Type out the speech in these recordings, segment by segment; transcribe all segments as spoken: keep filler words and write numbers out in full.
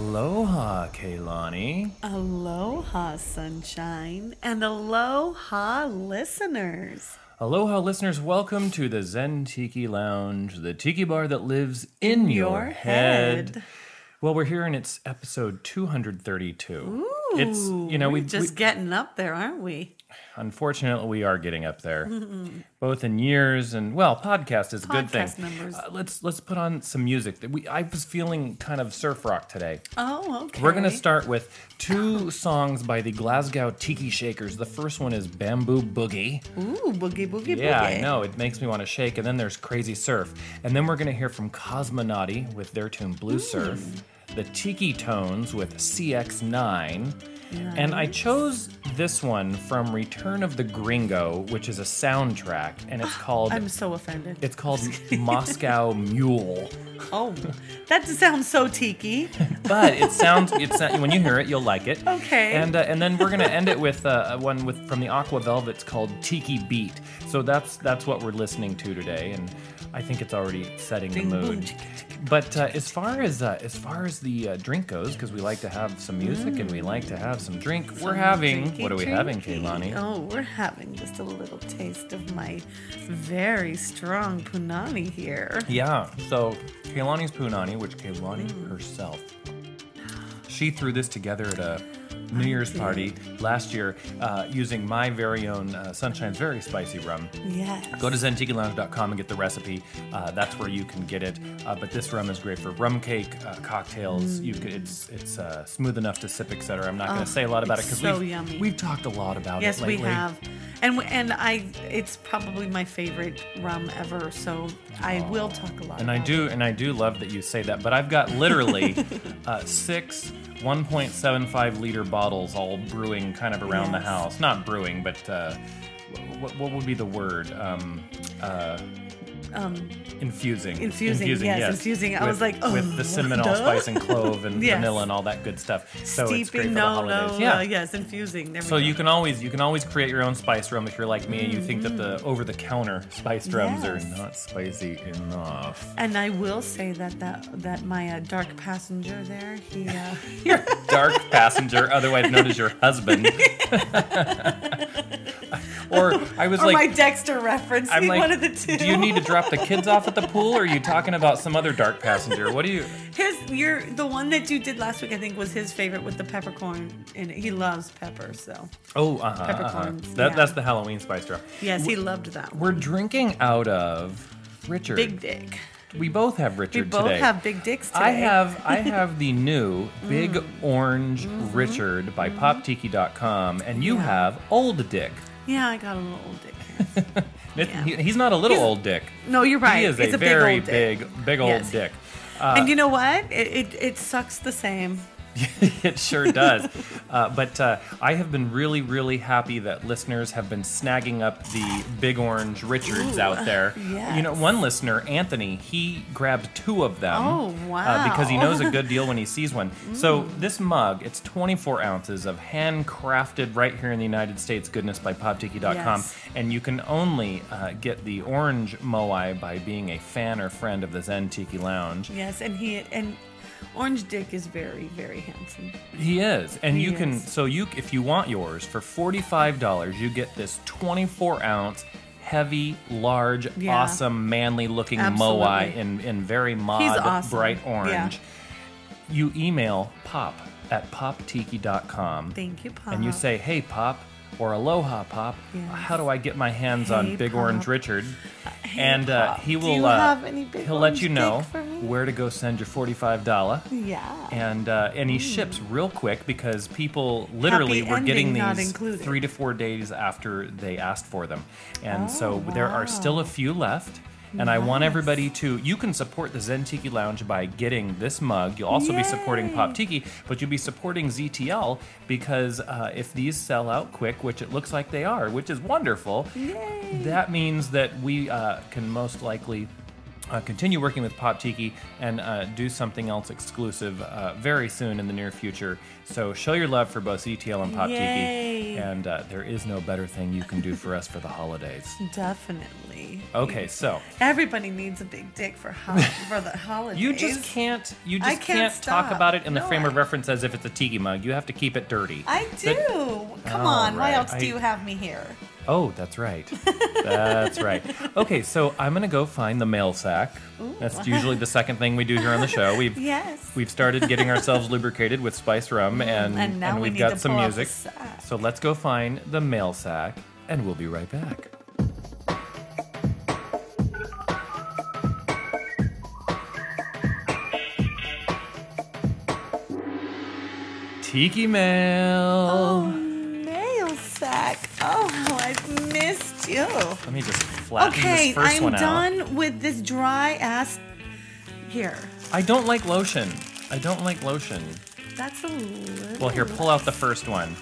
Aloha, Kehlani. Aloha, Sunshine. And aloha, listeners. Aloha, listeners. Welcome to the Zen Tiki Lounge, the tiki bar that lives in, in your, your head. head. Well, we're here and it's episode two hundred thirty-two. Ooh, it's, you know, we're we, just we, getting up there, aren't we? Unfortunately, we are getting up there, mm-mm. both in years and, well, podcast is a podcast good thing. Numbers. Uh, let's let's put on some music. We I was feeling kind of surf rock today. Oh, okay. We're going to start with two songs by the Glasgow Tiki Shakers. The first one is Bamboo Boogie. Ooh, Boogie, Boogie, yeah, Boogie. Yeah, I know. It makes me want to shake. And then there's Crazy Surf. And then we're going to hear from Cosmonauti with their tune Blue mm. Surf. The Tiki Tones with C X nine. Nice. And I chose this one from Return of the Gringo, which is a soundtrack, and it's called... I'm so offended. It's called Moscow Mule. Oh, that sounds so tiki. But it sounds... It's not, when you hear it, you'll like it. Okay. And uh, and then we're going to end it with uh, one with from the Aqua Velvet. It's called Tiki Beat. So that's that's what we're listening to today, and I think it's already setting Ding the mood. Boom. But uh, as far as uh, as far as the uh, drink goes, because we like to have some music mm. and we like to have some drink, some we're having. What are we drinky. having, Kehlani? Oh, we're having just a little taste of my very strong Punani here. Yeah. So Kehlani's Punani, which Kehlani mm. herself, she threw this together at a New Year's party last year uh, using my very own uh, Sunshine's Very Spicy Rum. Yes. Go to Zantiqui Lounge dot com and get the recipe. Uh, that's where you can get it. Uh, but this rum is great for rum cake, uh, cocktails. Mm. You could, it's it's uh, smooth enough to sip, et cetera. I'm not oh, going to say a lot about it because so we've, we've talked a lot about yes, it lately. Yes, we have. And and I, it's probably my favorite rum ever, so I oh. will talk a lot. And about I do, it. and I do love that you say that. But I've got literally uh, six one point seven five liter bottles all brewing kind of around yes. the house. Not brewing, but uh, what what would be the word? Um, uh, Um, infusing. Infusing, infusing, yes, yes. infusing. I with, was like, oh, with the cinnamon, allspice, and clove, and yes. vanilla, and all that good stuff. So Steeping, it's great for no, the holidays. No, yeah. no, yes, infusing. There we so go. you can always you can always create your own spice rum if you're like me mm-hmm. and you think that the over-the-counter spice rums yes. are not spicy enough. And I will say that that, that my uh, dark passenger there, he uh, your dark passenger, otherwise known as your husband. Or I was or like, my Dexter reference. I'm like, one of the two. Do you need to drop the kids off at the pool, or are you talking about some other dark passenger? What do you? His, your, the one that you did last week, I think, was his favorite with the peppercorn, and he loves pepper. So. Oh, uh huh. Peppercorns. Uh-huh. That, yeah. That's the Halloween spice drop. Yes, he loved that one. We're drinking out of Richard. Big Dick. We both have Richard today. We both today. have Big Dicks today. I have I have the new Big mm. Orange mm-hmm. Richard by mm-hmm. Pop Tiki dot com, and you yeah. have Old Dick. Yeah, I got a little old dick. yeah. he, he's not a little he's, old dick. No, you're right. He is it's a, a very big, old big, big old yes. dick. Uh, and you know what? It it, it sucks the same. It sure does. uh, but uh, I have been really, really happy that listeners have been snagging up the Big Orange Richards Ooh, out there. Yes. You know, one listener, Anthony, he grabbed two of them. Oh, wow. Uh, because he knows a good deal when he sees one. Mm. So this mug, it's twenty-four ounces of handcrafted right here in the United States goodness by Pop Tiki dot com. Yes. And you can only uh, get the orange moai by being a fan or friend of the Zen Tiki Lounge. Yes, and he... and. Orange Dick is very, very handsome. He is. And he you can, is. so you, if you want yours, for forty-five dollars, you get this twenty-four ounce, heavy, large, yeah. awesome, manly looking Absolutely. moai in, in very mod, awesome. bright orange. Yeah. You email Pop at Pop Tiki dot com. Thank you, Pop. And you say, hey, Pop, or aloha, Pop. Yes. How do I get my hands hey, on Big Pop. Orange Richard? Hey, and uh, he will uh, he'll let you know where to go send your forty-five dollars. Yeah. And uh, and he mm. ships real quick because people literally Happy were getting these three to four days after they asked for them. And oh, so wow. there are still a few left. And nice. I want everybody to, you can support the Zen Tiki Lounge by getting this mug. You'll also Yay. be supporting Pop Tiki, but you'll be supporting Z T L because uh, if these sell out quick, which it looks like they are, which is wonderful, Yay. that means that we uh, can most likely uh, continue working with PopTiki and uh, do something else exclusive uh, very soon in the near future. So show your love for both E T L and PopTiki. And uh, there is no better thing you can do for us for the holidays. Definitely. Okay, so everybody needs a big dick for ho- for the holidays. You just can't. You just I can't, can't talk about it in no, the frame I... of reference as if it's a tiki mug. You have to keep it dirty. I do. But, Come oh, on. Right. Why else I... do you have me here? Oh, that's right. That's right. Okay, so I'm going to go find the mail sack. Ooh. That's usually the second thing we do here on the show. We've yes. we've started getting ourselves lubricated with spiced rum, and, and, and we've we got some music. So let's go find the mail sack, and we'll be right back. Tiki mail. Oh. Oh, I've missed you. Let me just flatten okay, this first I'm one out. Okay, I'm done with this dry ass here. I don't like lotion. I don't like lotion. That's a little... Well, here, pull out the first one.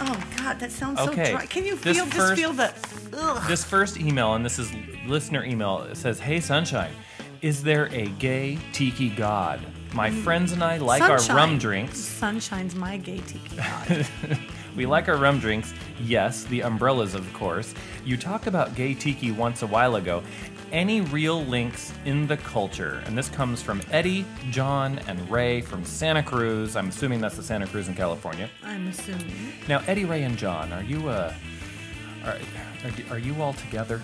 Oh, God, that sounds okay. so dry. Can you feel, this first, just feel the... Ugh. This first email, and this is listener email, it says, "Hey, Sunshine, is there a gay tiki god? My mm. friends and I like Sunshine. our rum drinks." Sunshine's my gay tiki god. "We like our rum drinks, yes, the umbrellas, of course. You talked about gay tiki once a while ago. Any real links in the culture?" And this comes from Eddie, John, and Ray from Santa Cruz. I'm assuming that's the Santa Cruz in California. I'm assuming. Now, Eddie, Ray, and John, are you uh, are, are, are you all together?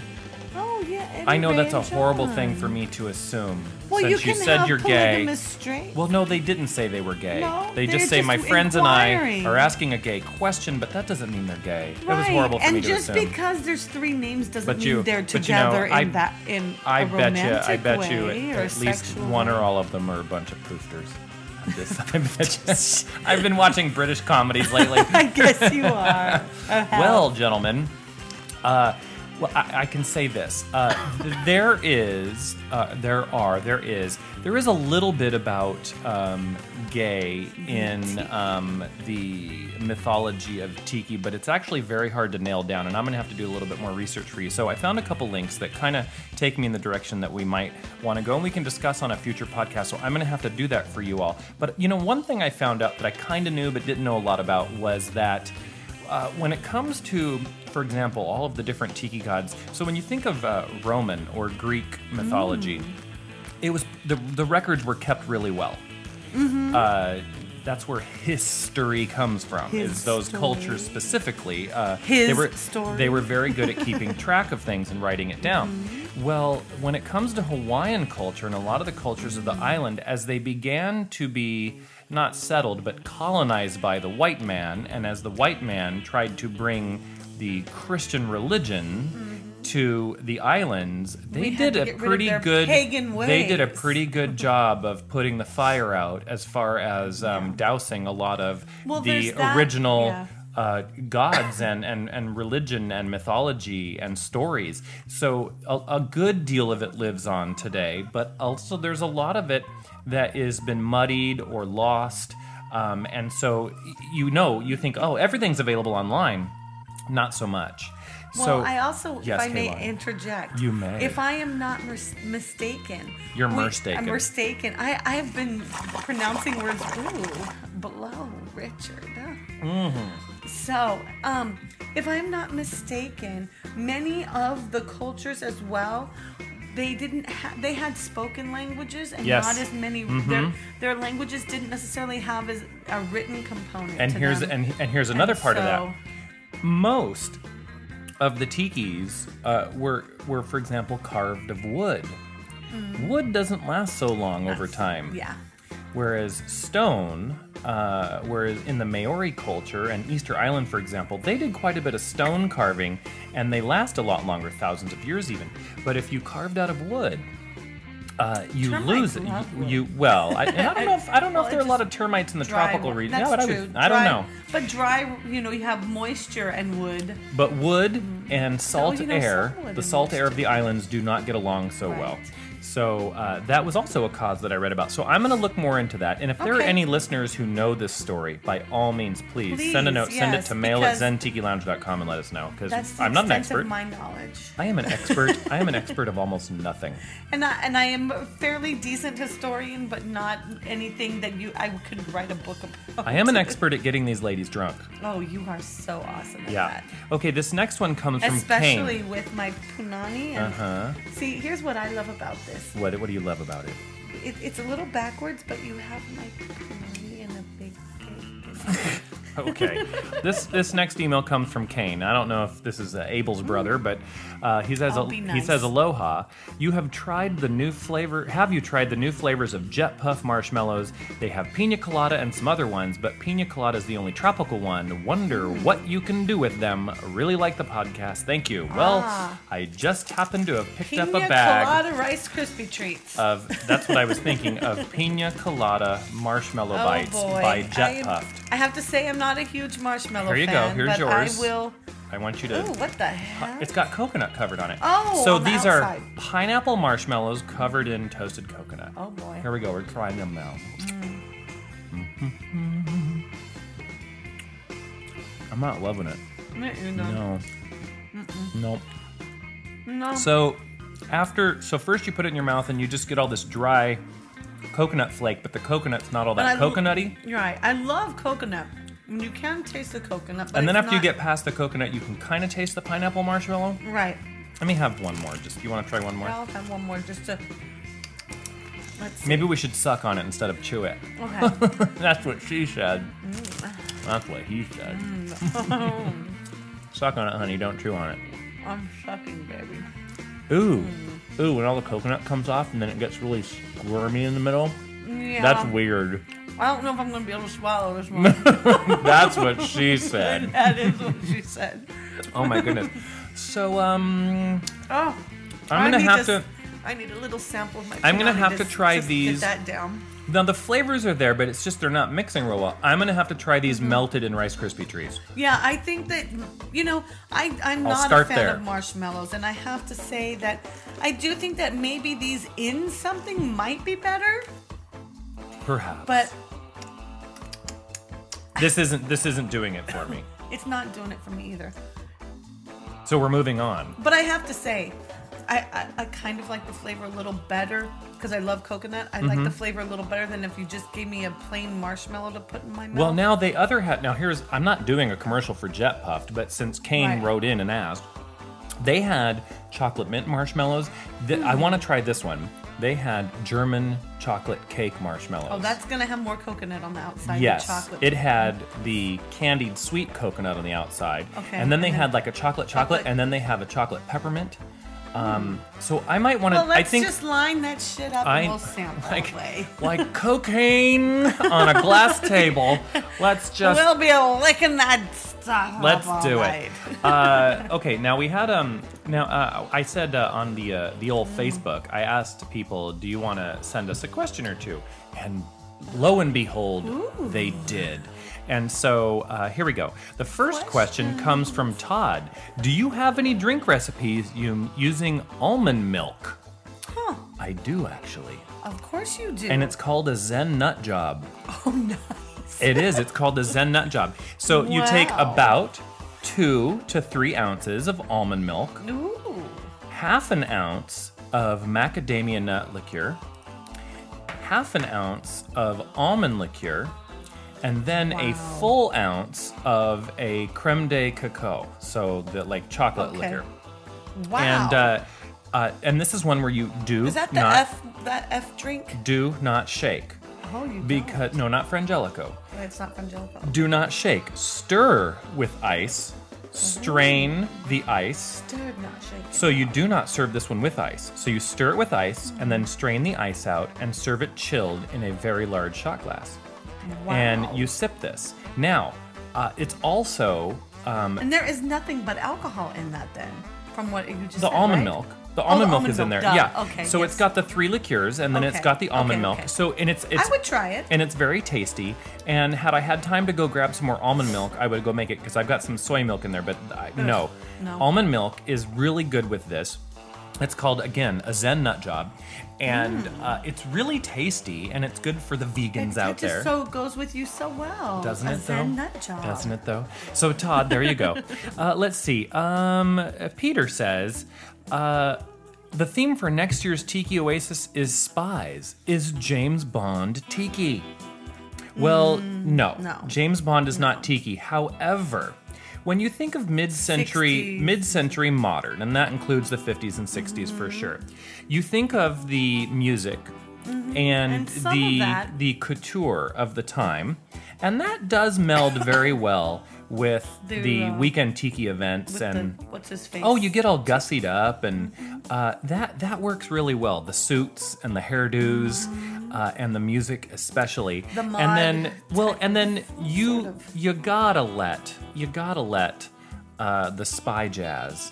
Oh, yeah, Eddie, I know Ray that's a John. horrible thing for me to assume. Well, since you, can you said have you're gay. Straight. Well, no, they didn't say they were gay. No, they just say just my friends inquiring. and I are asking a gay question, but that doesn't mean they're gay. Right. It was horrible for and me to assume. And just because there's three names doesn't but you, mean they're together you know, I, in that in I a bet romantic you, I bet way you at least one or all of them are a bunch of poofters. This, I bet you. I've been watching British comedies lately. I guess you are. Well, gentlemen, uh, Well, I, I can say this. Uh, there is, uh, there are, there is, there is a little bit about um, gay in um, the mythology of tiki, but it's actually very hard to nail down, and I'm going to have to do a little bit more research for you. So I found a couple links that kind of take me in the direction that we might want to go, and we can discuss on a future podcast, so I'm going to have to do that for you all. But, you know, one thing I found out that I kind of knew but didn't know a lot about was that uh, when it comes to... For example, all of the different tiki gods. So when you think of uh, Roman or Greek mythology, mm. it was the the records were kept really well. Mm-hmm. Uh, that's where history comes from. His is those story. cultures specifically? Uh, His they were, story. They were very good at keeping track of things and writing it down. Mm-hmm. Well, when it comes to Hawaiian culture and a lot of the cultures mm-hmm. of the island, as they began to be not settled but colonized by the white man, and as the white man tried to bring the Christian religion mm-hmm. to the islands, they did a pretty good pagan ways. They did a pretty good job of putting the fire out as far as um, yeah. dousing a lot of well, the original yeah. uh, gods and, and, and religion and mythology and stories. So a, a good deal of it lives on today, but also there's a lot of it that has been muddied or lost. Um, and so, you know, you think, oh, everything's available online. Not so much. Well, so, I also, yes, if I Kehlani. may interject. You may. If I am not mis- mistaken. You're we, mistaken. I'm mistaken. I, I've been pronouncing words, ooh, below Richard. Mm-hmm. So, um, if I'm not mistaken, many of the cultures as well, they didn't. Ha- they had spoken languages, and yes. not as many. Mm-hmm. Their, their languages didn't necessarily have as a written component. And to here's them. And, and here's another and part so, of that. Most of the tikis uh, were, were, for example, carved of wood. Mm. Wood doesn't last so long That's, over time. Yeah. Whereas stone, uh, whereas in the Maori culture and Easter Island, for example, they did quite a bit of stone carving, and they last a lot longer, thousands of years even. But if you carved out of wood, Uh, you termites lose it. You, you well, I, I don't know. If, I don't know well, if there are a lot of termites in the tropical wood. region. That's no, but true. I, would, I don't dry, know. But dry, you know, you have moisture and wood. But wood mm. and salt so, you know, air, the salt moisture. air of the islands do not get along so right. well. So uh, that was also a cause that I read about. So I'm going to look more into that. And if okay. there are any listeners who know this story, by all means, please, please send a note. Yes, send it to mail at Zan Tiki Lounge dot com and let us know. Because I'm not an expert. That's my knowledge. I am an expert. I am an expert of almost nothing. And I, and I am a fairly decent historian, but not anything that you I could write a book about. I am an expert at getting these ladies drunk. Oh, you are so awesome at yeah. that. Okay, this next one comes Especially from Especially with my Punani. Uh-huh. See, here's what I love about this. What What do you love about it? it it's a little backwards, but you have my Punani in a big cake. Okay. This this next email comes from Cain. I don't know if this is uh, Abel's brother, but uh, he says a, nice. he says Aloha. You have tried the new flavor. Have you tried the new flavors of Jet Puff marshmallows? They have pina colada and some other ones, but pina colada is the only tropical one. Wonder what you can do with them. Really like the podcast. Thank you. Well, ah. I just happened to have picked pina up a bag colada Rice Krispie treats. Of that's what I was thinking of pina colada marshmallow oh, bites boy. by Jet I, Puff. I have to say I'm not. Not a huge marshmallow fan. Here you fan, go. Here's yours. I will. I want you to. Oh, what the hell? It's got coconut covered on it. Oh, so on the these outside. Are pineapple marshmallows covered in toasted coconut. Oh boy. Here we go. We're trying them now. Mm. Mm-hmm. I'm not loving it. Mm-mm, no. No. Mm-mm. Nope. No. So after, so first you put it in your mouth and you just get all this dry coconut flake, but the coconut's not all that coconutty. You're right. I love coconut. You can taste the coconut, but and then it's after not... you get past the coconut, you can kind of taste the pineapple marshmallow. Right. Let me have one more. Just you want to try one more? I'll have one more just to. Let's see. Maybe we should suck on it instead of chew it. Okay. That's what she said. Mm. That's what he said. Mm. Suck on it, honey. Don't chew on it. I'm sucking, baby. Ooh, mm. ooh! When all the coconut comes off, and then it gets really squirmy in the middle. Yeah. That's weird. I don't know if I'm going to be able to swallow this one. That's what she said. That is what she said. Oh, my goodness. So, um... Oh. I'm going to have to... I need a little sample of my... I'm going to have to try these... Get that down. Now, the flavors are there, but it's just they're not mixing real well. I'm going to have to try these mm-hmm. melted in Rice Krispie treats. Yeah, I think that, you know, I, I'm not a fan there. of marshmallows. And I have to say that I do think that maybe these in something might be better. Perhaps. But... This isn't this isn't doing it for me. It's not doing it for me either. So we're moving on. But I have to say, I, I, I kind of like the flavor a little better because I love coconut. I mm-hmm. like the flavor a little better than if you just gave me a plain marshmallow to put in my mouth. Well, now the other hat. Now here's I'm not doing a commercial for Jet Puffed, but since Cain right. wrote in and asked, they had chocolate mint marshmallows. Th- mm. I want to try this one. They had German chocolate cake marshmallows. Oh, that's going to have more coconut on the outside. Yes, than chocolate. It had the candied sweet coconut on the outside. Okay. And then they and then had like a chocolate, chocolate chocolate, and then they have a chocolate peppermint. Um, so I might want to... Well, let's I think, just line that shit up I, and we'll sample like, away. Like cocaine on a glass table. Let's just... We'll be licking that stuff Let's up all do night. it. Uh, okay, now we had... um. Now, uh, I said uh, on the uh, the old mm. Facebook, I asked people, do you want to send us a question or two? And lo and behold, Ooh. they did. And so, uh, here we go. The first question. question comes from Todd. Do you have any drink recipes you, using almond milk? Huh. I do, actually. Of course you do. And it's called a Zen nut job. Oh, nice. It is. It's called a Zen nut job. So wow. you take about two to three ounces of almond milk, Ooh. half an ounce of macadamia nut liqueur, half an ounce of almond liqueur, and then wow. a full ounce of a creme de cacao, so the like chocolate okay. liquor. Wow. And uh, uh, and this is one where you do is that the not, F that F drink? Do not shake. Oh, you because don't. no, not Frangelico. It's not Frangelico. Do not shake. Stir with ice. Strain mm-hmm. the ice. Stirred, not shaken. So you do not serve this one with ice. So you stir it with ice mm-hmm. and then strain the ice out and serve it chilled in a very large shot glass. Wow. And you sip this. Now, uh, it's also... Um, and there is nothing but alcohol in that then, from what you just the said, The almond right? milk. The almond oh, the milk almond is milk, in there. Duh. Yeah. Okay. So yes. it's got the three liqueurs, and then okay. it's got the almond okay, milk. Okay. So and it's, it's I would try it. And it's very tasty. And had I had time to go grab some more almond milk, I would go make it, because I've got some soy milk in there, but I, no. No. Almond milk is really good with this. It's called, again, a Zen nut job. And mm. uh, it's really tasty, and it's good for the vegans it, out it there. It just so goes with you so well. Doesn't it, though? A Zen nut job. Doesn't it, though? So, Todd, there you go. uh, let's see. Um, Peter says... Uh, The theme for next year's Tiki Oasis is spies. Is James Bond Tiki? Well, mm, no. no. James Bond is no. not Tiki. However, when you think of mid-century, sixties. mid-century modern, and that includes the fifties and sixties mm-hmm. for sure, you think of the music mm-hmm. and, and the the couture of the time, and that does meld very well. With the, the uh, weekend Tiki events and the, what's his face? Oh, you get all gussied up, and uh, that that works really well. The suits and the hairdos, mm-hmm. uh, and the music especially. The mod and then well, and then you sort of. you gotta let you gotta let uh, the spy jazz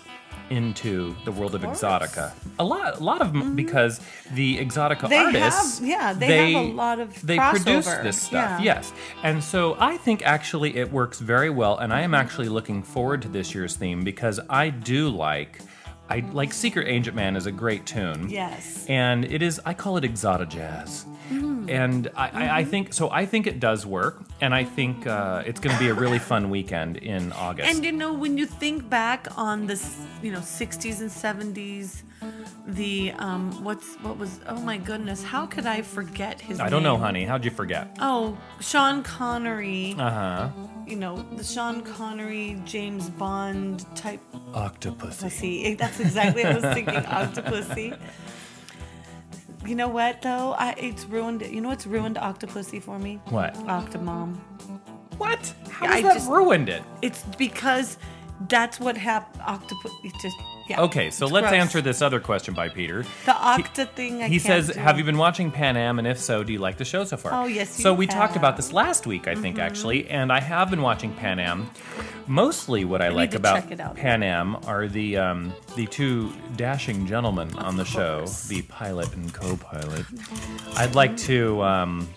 into the world of, of exotica. A lot, a lot of mm-hmm. because the exotica they artists, have, yeah, they, they have a lot of they crossover. Produce this stuff, yeah. yes. And so I think actually it works very well, and I am actually looking forward to this year's theme because I do like, I like Secret Agent Man is a great tune, yes, and it is. I call it exotica jazz. Mm. And I, mm-hmm. I, I think so. I think it does work, and I think uh, it's going to be a really fun weekend in August. And you know, when you think back on the you know sixties and seventies, the um, what's what was oh my goodness, how could I forget his name? I don't know, honey. How'd you forget? Oh, Sean Connery. Uh huh. You know, the Sean Connery, James Bond type. Octopussy. That's exactly what I was thinking. Octopussy. You know what, though? I, it's ruined... You know what's ruined Octopussy for me? What? Octomom. What? How has that just, ruined it? It's because that's what happened. Octopussy... It just... Yeah, okay, so let's gross. answer this other question by Peter. The Octa he, thing I can't He says, do. Have you been watching Pan Am? And if so, do you like the show so far? Oh, yes, you So we have. talked about this last week, I think, mm-hmm. actually. And I have been watching Pan Am. Mostly what I, I like about Pan Am are the um, the two dashing gentlemen of on the course. show, the pilot and co-pilot. I'd like to... Um,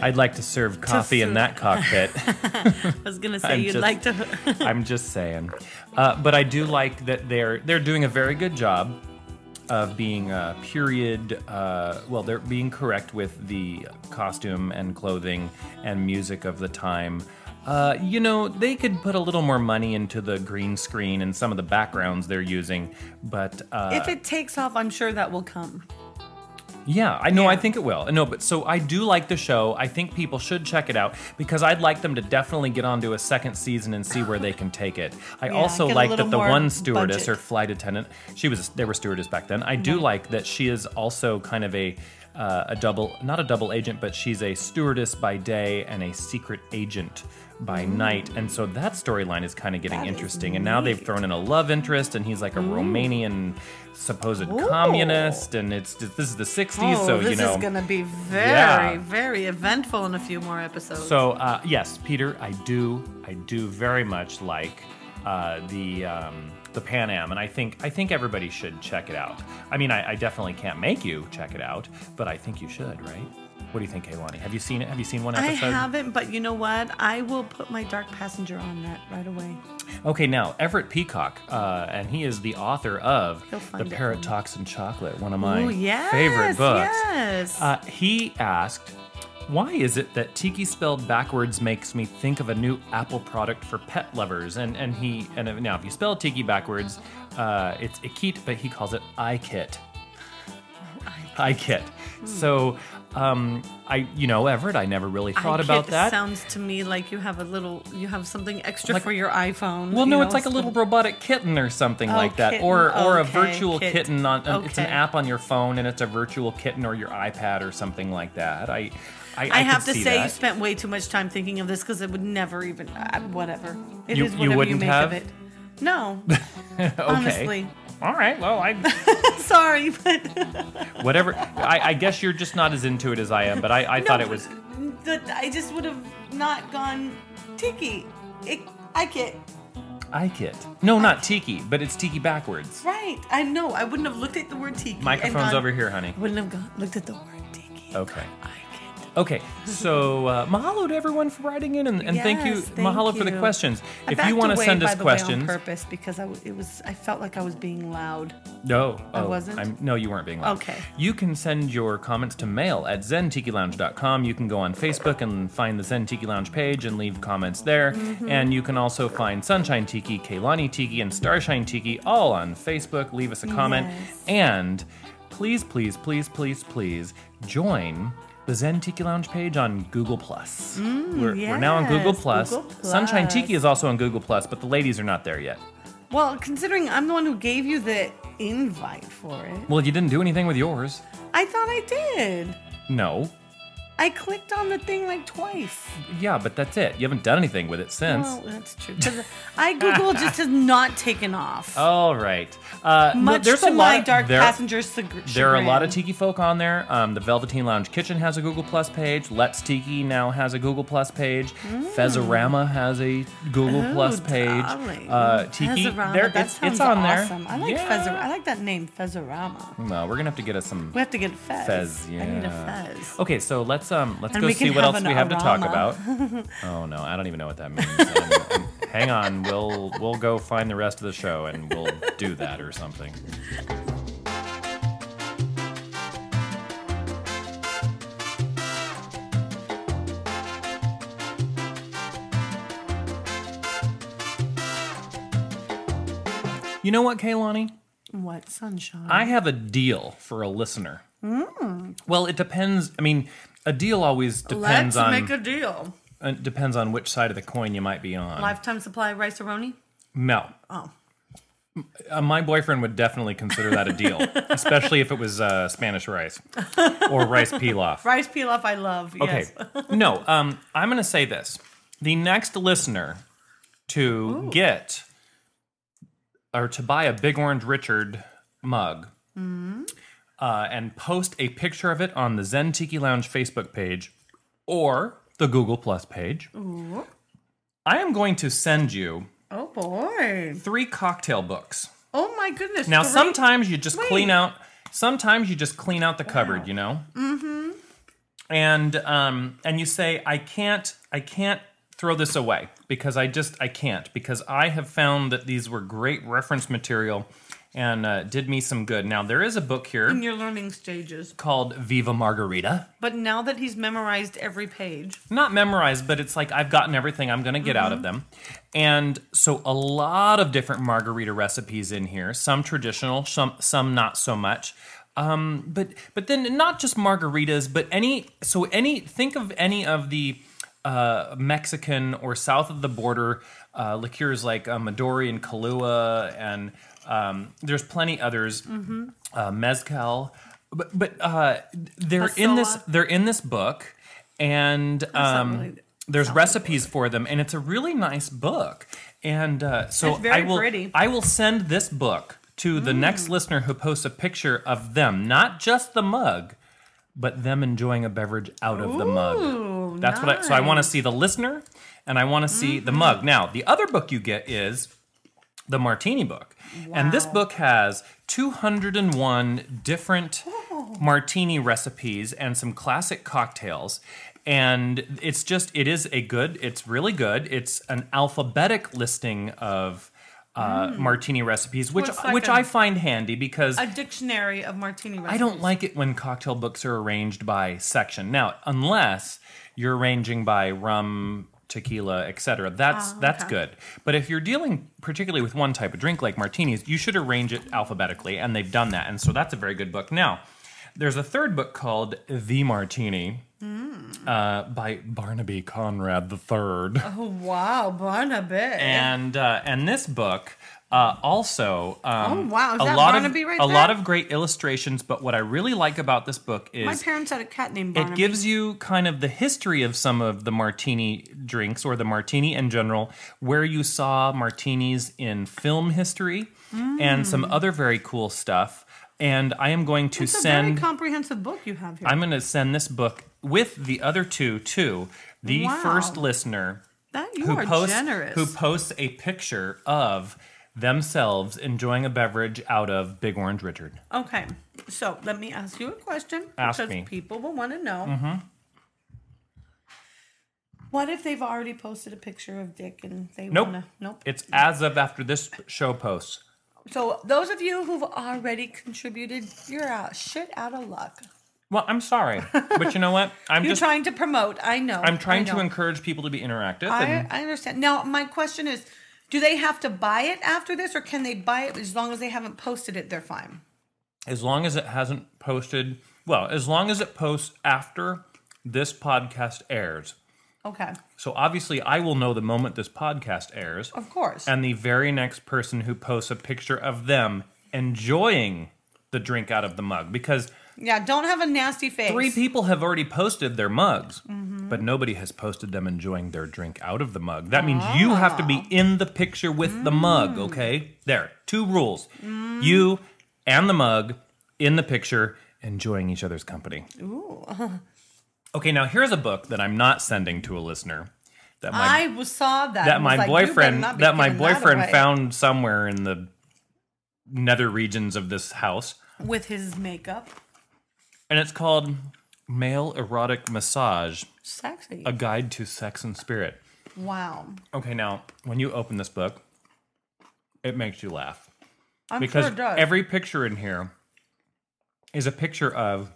I'd like to serve coffee in that cockpit. I was going to say I'm you'd just, like to. I'm just saying. Uh, but I do like that they're they're doing a very good job of being uh, period, uh, well, they're being correct with the costume and clothing and music of the time. Uh, you know, they could put a little more money into the green screen and some of the backgrounds they're using, but... Uh, if it takes off, I'm sure that will come. Yeah, I know. Yeah. I think it will. No, but so I do like the show. I think people should check it out because I'd like them to definitely get onto a second season and see where they can take it. I yeah, also like that the one stewardess budget. or flight attendant, she was they were stewardess back then. I do right. like that she is also kind of a uh, a double, not a double agent, but she's a stewardess by day and a secret agent by mm. night. And so that storyline is kind of getting that interesting. And now they've thrown in a love interest, and he's like a mm. Romanian supposed Ooh. communist, and it's this is the sixties, oh, so you know. This is going to be very, yeah. very eventful in a few more episodes. So, uh, yes, Peter, I do, I do very much like uh, the um, the Pan Am, and I think I think everybody should check it out. I mean, I, I definitely can't make you check it out, but I think you should, right? What do you think, Kehlani? Have you seen it? Have you seen one episode? I haven't, but you know what? I will put my Dark Passenger on that right away. Okay, now, Everett Peacock, uh, and he is the author of The Parrot Talks and Chocolate, one of my Ooh, yes, favorite books. Yes. Uh, he asked, why is it that Tiki spelled backwards makes me think of a new Apple product for pet lovers? And and he and now, if you spell Tiki backwards, uh, it's iKit, but he calls it iKit. iKit. Hmm. So... Um, I, you know, Everett, I never really thought I about that. It sounds to me like you have a little, you have something extra like, for your iPhone. Well, you no, know, it's like so. a little robotic kitten or something oh, like that. Kitten. Or or okay. a virtual Kit. kitten. on okay. It's an app on your phone and it's a virtual kitten or your iPad or something like that. I I, I, I have to say that. You spent way too much time thinking of this because it would never even, uh, whatever. It you, is whatever you, wouldn't you make have? of it. No. okay. Honestly. All right, well, I... Sorry, but... whatever. I, I guess you're just not as into it as I am, but I, I no, thought it was... The, I just would have not gone Tiki. It, iKit. iKit. No, not Tiki, but it's Tiki backwards. Right. I know. I wouldn't have looked at the word Tiki. Microphone's and gone, over here, honey. Wouldn't have gone, looked at the word Tiki. Okay. iKit. Okay, so uh, mahalo to everyone for writing in, and, and yes, thank you, thank mahalo you. for the questions. I if you want to send us questions, way, on purpose because I w- it was I felt like I was being loud. No, I oh, wasn't. I'm, no, you weren't being loud. Okay, you can send your comments to mail at Zan Tiki Lounge dot com. You can go on Facebook and find the Zen Tiki Lounge page and leave comments there. Mm-hmm. And you can also find Sunshine Tiki, Kehlani Tiki, and Starshine Tiki all on Facebook. Leave us a comment, yes. and please, please, please, please, please join the Zen Tiki Lounge page on Google Plus. Mm, we're, yes. we're now on Google Plus. Google Plus. Sunshine Tiki is also on Google Plus, but the ladies are not there yet. Well, considering I'm the one who gave you the invite for it. Well, you didn't do anything with yours. I thought I did. No. I clicked on the thing like twice. Yeah, but that's it. You haven't done anything with it since. Well, that's true. I Google just has not taken off. All right. Uh, Much there's to a lot, my dark there, passenger's chagrin. There are a lot of Tiki folk on there. Um, the Velveteen Lounge Kitchen has a Google Plus page. Let's Tiki now has a Google Plus page. Mm. Fezorama has a Google oh, Plus page. Uh, Tiki, Fezorama, there, that it's, sounds it's on awesome. There. I like yeah. Fezorama. I like that name, Fezorama. No, we're going to have to get us some. We have to get Fez. Fez, yeah. I need a Fez. Okay, so let's Um, let's and go see what else we have arama. to talk about. Oh no, I don't even know what that means. I'm, I'm, hang on, we'll we'll go find the rest of the show and we'll do that or something. You know what, Kehlani? What, Sunshine? I have a deal for a listener. Mm. Well, it depends. I mean. A deal always depends Let's on... Let's make a deal. It depends on which side of the coin you might be on. Lifetime supply of rice-a-roni? No. Oh. Uh, my boyfriend would definitely consider that a deal, especially if it was uh, Spanish rice or rice pilaf. Rice pilaf I love, yes. Okay. No, um, I'm going to say this. The next listener to Ooh. get or to buy a Big Orange Richard mug... Mm-hmm. Uh, and post a picture of it on the Zen Tiki Lounge Facebook page or the Google Plus page. Ooh. I am going to send you oh boy. three cocktail books. Oh my goodness. Now three? sometimes you just Wait. clean out sometimes you just clean out the wow. cupboard, you know? Mm-hmm. And um and you say, I can't I can't throw this away because I just I can't because I have found that these were great reference material. And uh, did me some good. Now, there is a book here. In your learning stages. Called Viva Margarita. But now that he's memorized every page. Not memorized, but it's like I've gotten everything I'm going to get mm-hmm. out of them. And so a lot of different margarita recipes in here. Some traditional, some some not so much. Um, but but then not just margaritas, but any... So any think of any of the uh, Mexican or south of the border uh, liqueurs like uh, Midori and Kahlua and... Um, there's plenty others, mm-hmm. uh, mezcal, but, but uh, they're Pasola. in this. They're in this book, and um, really, there's recipes really for them, and it's a really nice book. And uh, so it's very I will. Pretty. I will send this book to the mm. next listener who posts a picture of them, not just the mug, but them enjoying a beverage out of Ooh, the mug. That's nice. what. I, so I want to see the listener, and I want to see mm-hmm. the mug. Now, the other book you get is the Martini book. Wow. And this book has two hundred one different Whoa. martini recipes and some classic cocktails. And it's just, it is a good, it's really good. It's an alphabetic listing of uh, mm. martini recipes, which like which a, I find handy because... A dictionary of martini recipes. I don't like it when cocktail books are arranged by section. Now, unless you're arranging by rum... tequila, et cetera. That's oh, okay. that's good. But if you're dealing particularly with one type of drink like martinis, you should arrange it alphabetically, and they've done that. And so that's a very good book. Now, there's a third book called The Martini mm. uh, by Barnaby Conrad the Third. Oh wow, Barnaby! And uh, and this book uh, also um, oh wow, is a that lot Barnaby of right a there? lot of great illustrations. But what I really like about this book is my parents had a cat named Barnaby. It gives you kind of the history of some of the martini drinks or the martini in general, where you saw martinis in film history mm. and some other very cool stuff. And I am going to it's send... It's a very comprehensive book you have here. I'm going to send this book with the other two to the wow. first listener that, you who, are posts, generous. who posts a picture of themselves enjoying a beverage out of Big Orange Richard. Okay, so let me ask you a question. Ask because me. Because people will want to know. Mm-hmm. What if they've already posted a picture of Dick and they nope. want to... Nope. It's as of after this show posts. So those of you who've already contributed, you're out shit out of luck. Well, I'm sorry. But you know what? I'm You're just, trying to promote. I know. I'm trying know. to encourage people to be interactive. I, and, I understand. Now, my question is, do they have to buy it after this, or can they buy it as long as they haven't posted it, they're fine? As long as it hasn't posted... Well, as long as it posts after this podcast airs. Okay. So obviously I will know the moment this podcast airs. Of course. And the very next person who posts a picture of them enjoying the drink out of the mug. Because... Yeah, don't have a nasty face. Three people have already posted their mugs, mm-hmm. but nobody has posted them enjoying their drink out of the mug. That means ah. you have to be in the picture with mm. the mug, okay? There, two rules. Mm. You and the mug in the picture enjoying each other's company. Ooh. Okay, now here's a book that I'm not sending to a listener. That my, I saw that. That my like, boyfriend that my boyfriend that found somewhere in the nether regions of this house. With his makeup. And it's called Male Erotic Massage. Sexy. A Guide to Sex and Spirit. Wow. Okay, now, when you open this book, it makes you laugh. I'm because sure it does. Every picture in here is a picture of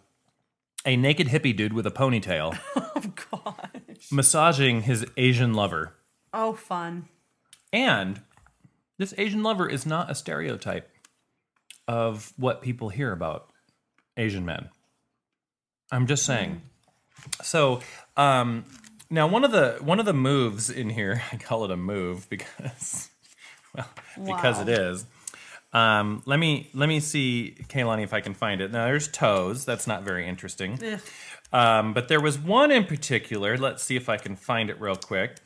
a naked hippie dude with a ponytail. Oh, gosh. Massaging his Asian lover. Oh, fun. And this Asian lover is not a stereotype of what people hear about Asian men. I'm just saying. So um, now one of the one of the moves in here, I call it a move because, well, wow. because it is. Um, let me let me see, Kehlani, if I can find it. Now there's toes. That's not very interesting. Um, but there was one in particular. Let's see if I can find it real quick.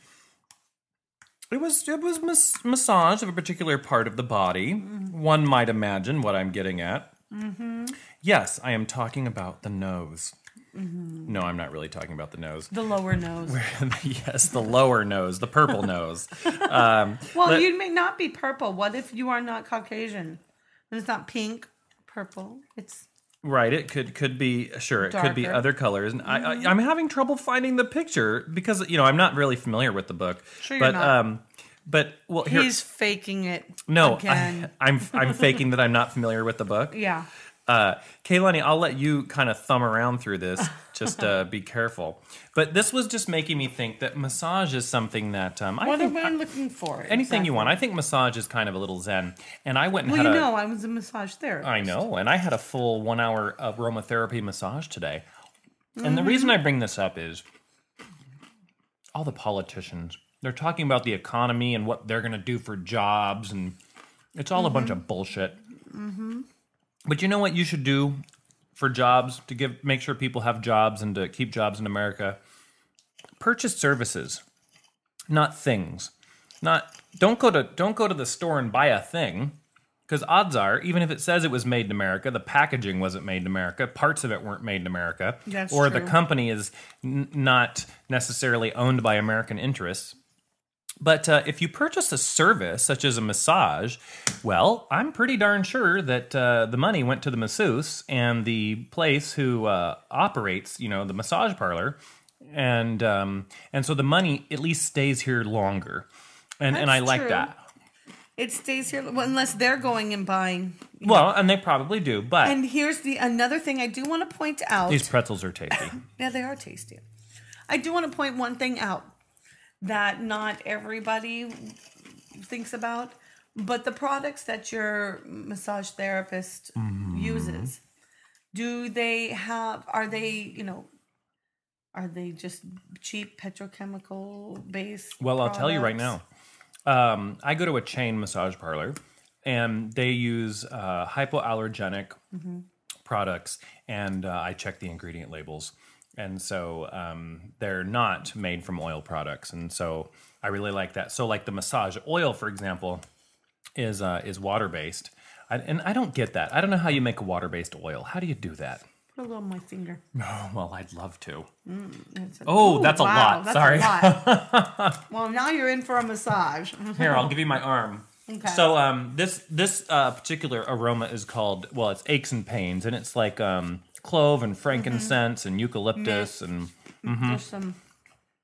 It was it was mas- massage of a particular part of the body. Mm-hmm. One might imagine what I'm getting at. Mm-hmm. Yes, I am talking about the nose. Mm-hmm. No, I'm not really talking about the nose. The lower nose. Yes, the lower nose, the purple nose. Um, well, let, you may not be purple. What if you are not Caucasian? And it's not pink, purple. It's right. It could could be sure. It darker. Could be other colors. And mm-hmm. I, I, I'm having trouble finding the picture because you know I'm not really familiar with the book. Sure, but, you're not. Um, But well, here, he's faking it. No, again. I, I'm I'm faking that I'm not familiar with the book. Yeah. Uh, Kehlani, I'll let you kind of thumb around through this. Just uh, be careful. But this was just making me think that massage is something that um, I what think, am I looking for? Anything exactly. you want. I think massage is kind of a little zen. And I went and well, had you know, a, I was a massage therapist. I know, and I had a full one hour of aromatherapy massage today. And mm-hmm. the reason I bring this up is all the politicians. They're talking about the economy and what they're going to do for jobs, and it's all mm-hmm. a bunch of bullshit. Mm-hmm. But you know what you should do for jobs to give, make sure people have jobs and to keep jobs in America? Purchase services, not things. Not don't go to don't go to the store and buy a thing, because odds are, even if it says it was made in America, the packaging wasn't made in America, parts of it weren't made in America, That's or true. The company is n- not necessarily owned by American interests. But uh, if you purchase a service, such as a massage, well, I'm pretty darn sure that uh, the money went to the masseuse and the place who uh, operates, you know, the massage parlor. And um, and so the money at least stays here longer. And, and I like true. that. It stays here well, unless they're going and buying. Well, know. and they probably do. But And here's the another thing I do want to point out. These pretzels are tasty. Yeah, they are tasty. I do want to point one thing out that not everybody thinks about, but the products that your massage therapist mm-hmm. uses, do they have, are they, you know, are they just cheap petrochemical based? Well, products? I'll tell you right now. Um, I go to a chain massage parlor and they use uh, hypoallergenic mm-hmm. products, and uh, I check the ingredient labels. And so um, they're not made from oil products. And so I really like that. So like the massage oil, for example, is uh, is water-based. I, and I don't get that. I don't know how you make a water-based oil. How do you do that? Put a little on my finger. Oh, well, I'd love to. Mm, that's a, oh, ooh, that's a wow, lot. That's Sorry. A lot. Well, now you're in for a massage. Here, I'll give you my arm. Okay. So um, this, this uh, particular aroma is called, well, it's aches and pains. And it's like... Um, clove and frankincense mm-hmm. and eucalyptus mm-hmm. and mm-hmm. there's some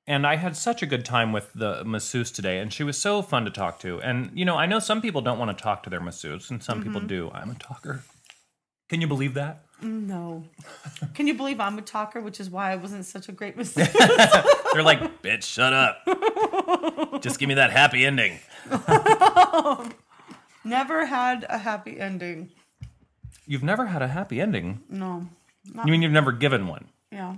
And I had such a good time with the masseuse today, and she was so fun to talk to. And, you know, I know some people don't want to talk to their masseuse, and some mm-hmm. people do. I'm a talker. Can you believe that? No. Can you believe I'm a talker, which is why I wasn't such a great masseuse? They're like, bitch, shut up. Just give me that happy ending. Never had a happy ending. You've never had a happy ending? No. Not. You mean you've never given one? Yeah.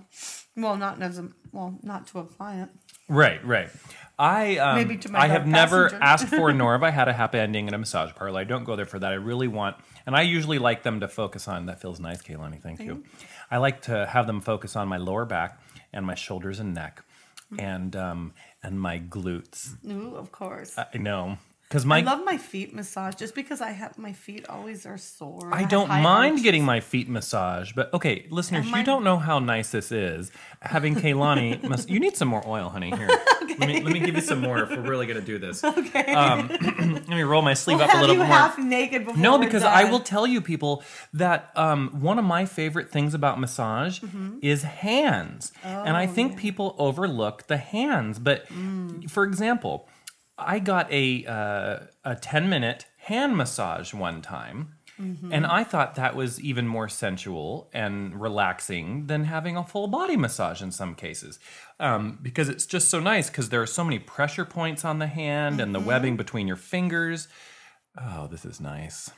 Well, not as a, well, not to a client. Right, right. I um, Maybe to my I have passenger. Never asked for, nor have I had a happy ending in a massage parlor. I don't go there for that. I really want, and I usually like them to focus on, that feels nice, Kehlani, thank, thank you. you. I like to have them focus on my lower back and my shoulders and neck mm-hmm. and um, and my glutes. Ooh, of course. I know. My, I love my feet massage just because I have my feet always are sore. I don't I mind arches. Getting my feet massage, but okay, listeners, yeah, my, you don't know how nice this is. Having Kehlani, mas- you need some more oil, honey. Here, okay. let me let me give you some more if we're really gonna do this. Okay, um, let me roll my sleeve we'll up a little bit more. Half naked before no, because we're done. I will tell you people that um, one of my favorite things about massage mm-hmm. is hands, oh, and I think yeah. people overlook the hands. But mm. for example. I got a uh, a ten-minute hand massage one time, mm-hmm. and I thought that was even more sensual and relaxing than having a full-body massage in some cases, um, because it's just so nice because there are so many pressure points on the hand mm-hmm. and the webbing between your fingers. Oh, this is nice.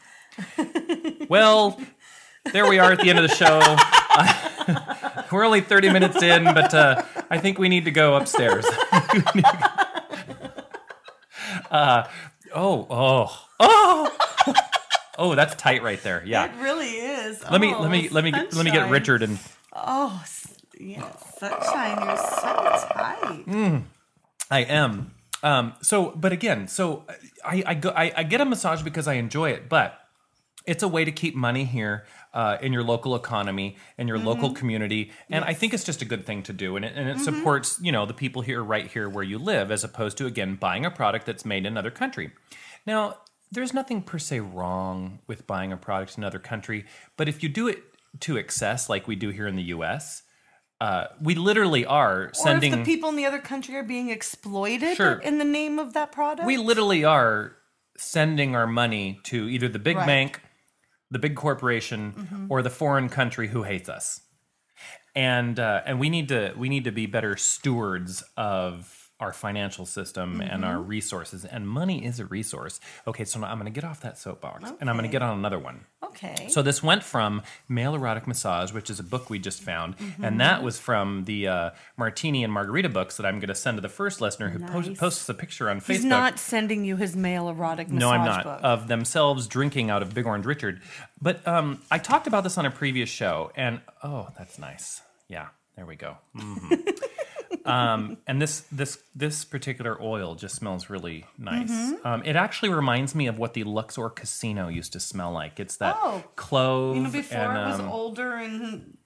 Well, there we are at the end of the show. Uh, we're only thirty minutes in, but uh, I think we need to go upstairs. Uh, oh, oh, oh, oh, that's tight right there. Yeah, it really is. Let oh, me, let me, let me, sunshine. Let me get Richard and. Oh, yeah, Sunshine, you're so tight. Mm, I am. Um, so, but again, so I, I go, I, I get a massage because I enjoy it, but it's a way to keep money here. Uh, in your local economy, in your mm-hmm. local community. And yes. I think it's just a good thing to do. And it, and it mm-hmm. supports, you know, the people here, right here where you live, as opposed to, again, buying a product that's made in another country. Now, there's nothing per se wrong with buying a product in another country. But if you do it to excess, like we do here in the U S, uh, we literally are or sending... Or if the people in the other country are being exploited sure. in the name of that product. We literally are sending our money to either the big right. bank... the big corporation, mm-hmm. or the foreign country who hates us, and uh, and we need to we need to be better stewards of our financial system mm-hmm. and our resources. And money is a resource. Okay, so now I'm going to get off that soapbox, okay. and I'm going to get on another one. Okay. So this went from Male Erotic Massage, which is a book we just found, mm-hmm. and that was from the uh, Martini and Margarita books that I'm going to send to the first listener who nice. post- posts a picture on Facebook. He's not sending you his Male Erotic Massage book. No, I'm not. Book. Of themselves drinking out of Big Orange Richard. But um, I talked about this on a previous show, and oh, that's nice. Yeah, there we go. Mm-hmm. um, and this this this particular oil just smells really nice. Mm-hmm. Um, it actually reminds me of what the Luxor Casino used to smell like. It's that oh. clove. You know, before and, um, it was older and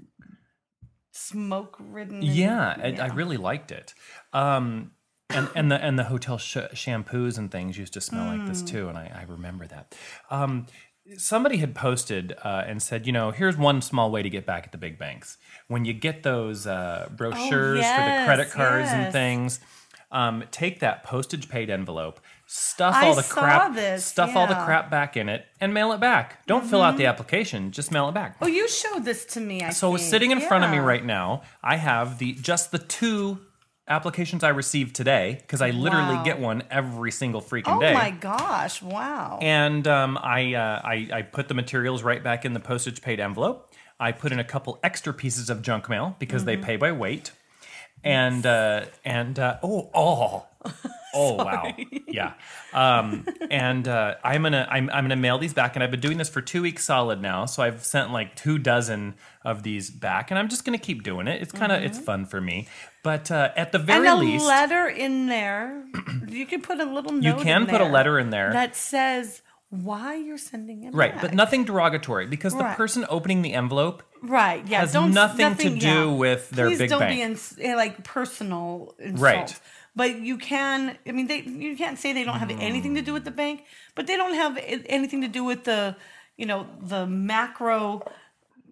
smoke-ridden. And, yeah, yeah. It, I really liked it. Um, and, and the and the hotel sh- shampoos and things used to smell mm. like this too, and I, I remember that. Um, Somebody had posted uh, and said, you know, here's one small way to get back at the big banks. When you get those uh, brochures oh, yes, for the credit cards yes. and things, um, take that postage paid envelope, stuff I all the crap, this, stuff yeah. all the crap back in it, and mail it back. Don't mm-hmm. fill out the application; just mail it back. Oh, you showed this to me. I so think. Sitting in yeah. front of me right now, I have the just the two. applications I received today, because I literally wow. get one every single freaking oh day. Oh my gosh, wow. And um, I, uh, I I put the materials right back in the postage paid envelope. I put in a couple extra pieces of junk mail, because mm-hmm. they pay by weight. And, uh, and uh, oh, oh, oh, wow. Yeah. Um, and uh, I'm going to I'm, I'm gonna mail these back. And I've been doing this for two weeks solid now. So I've sent like two dozen of these back. And I'm just going to keep doing it. It's kind of, mm-hmm. it's fun for me. But uh, at the very and a least. a letter in there. You can put a little note in there. You can put a letter in there. That says why you're sending it right, back. But nothing derogatory. Because right. the person opening the envelope. Right, yeah. Has don't, nothing, nothing to do yeah. with their Please big bank. Please don't be in, like personal insult. Right. But you can, I mean, they you can't say they don't have mm. anything to do with the bank, but they don't have anything to do with the, you know, the macro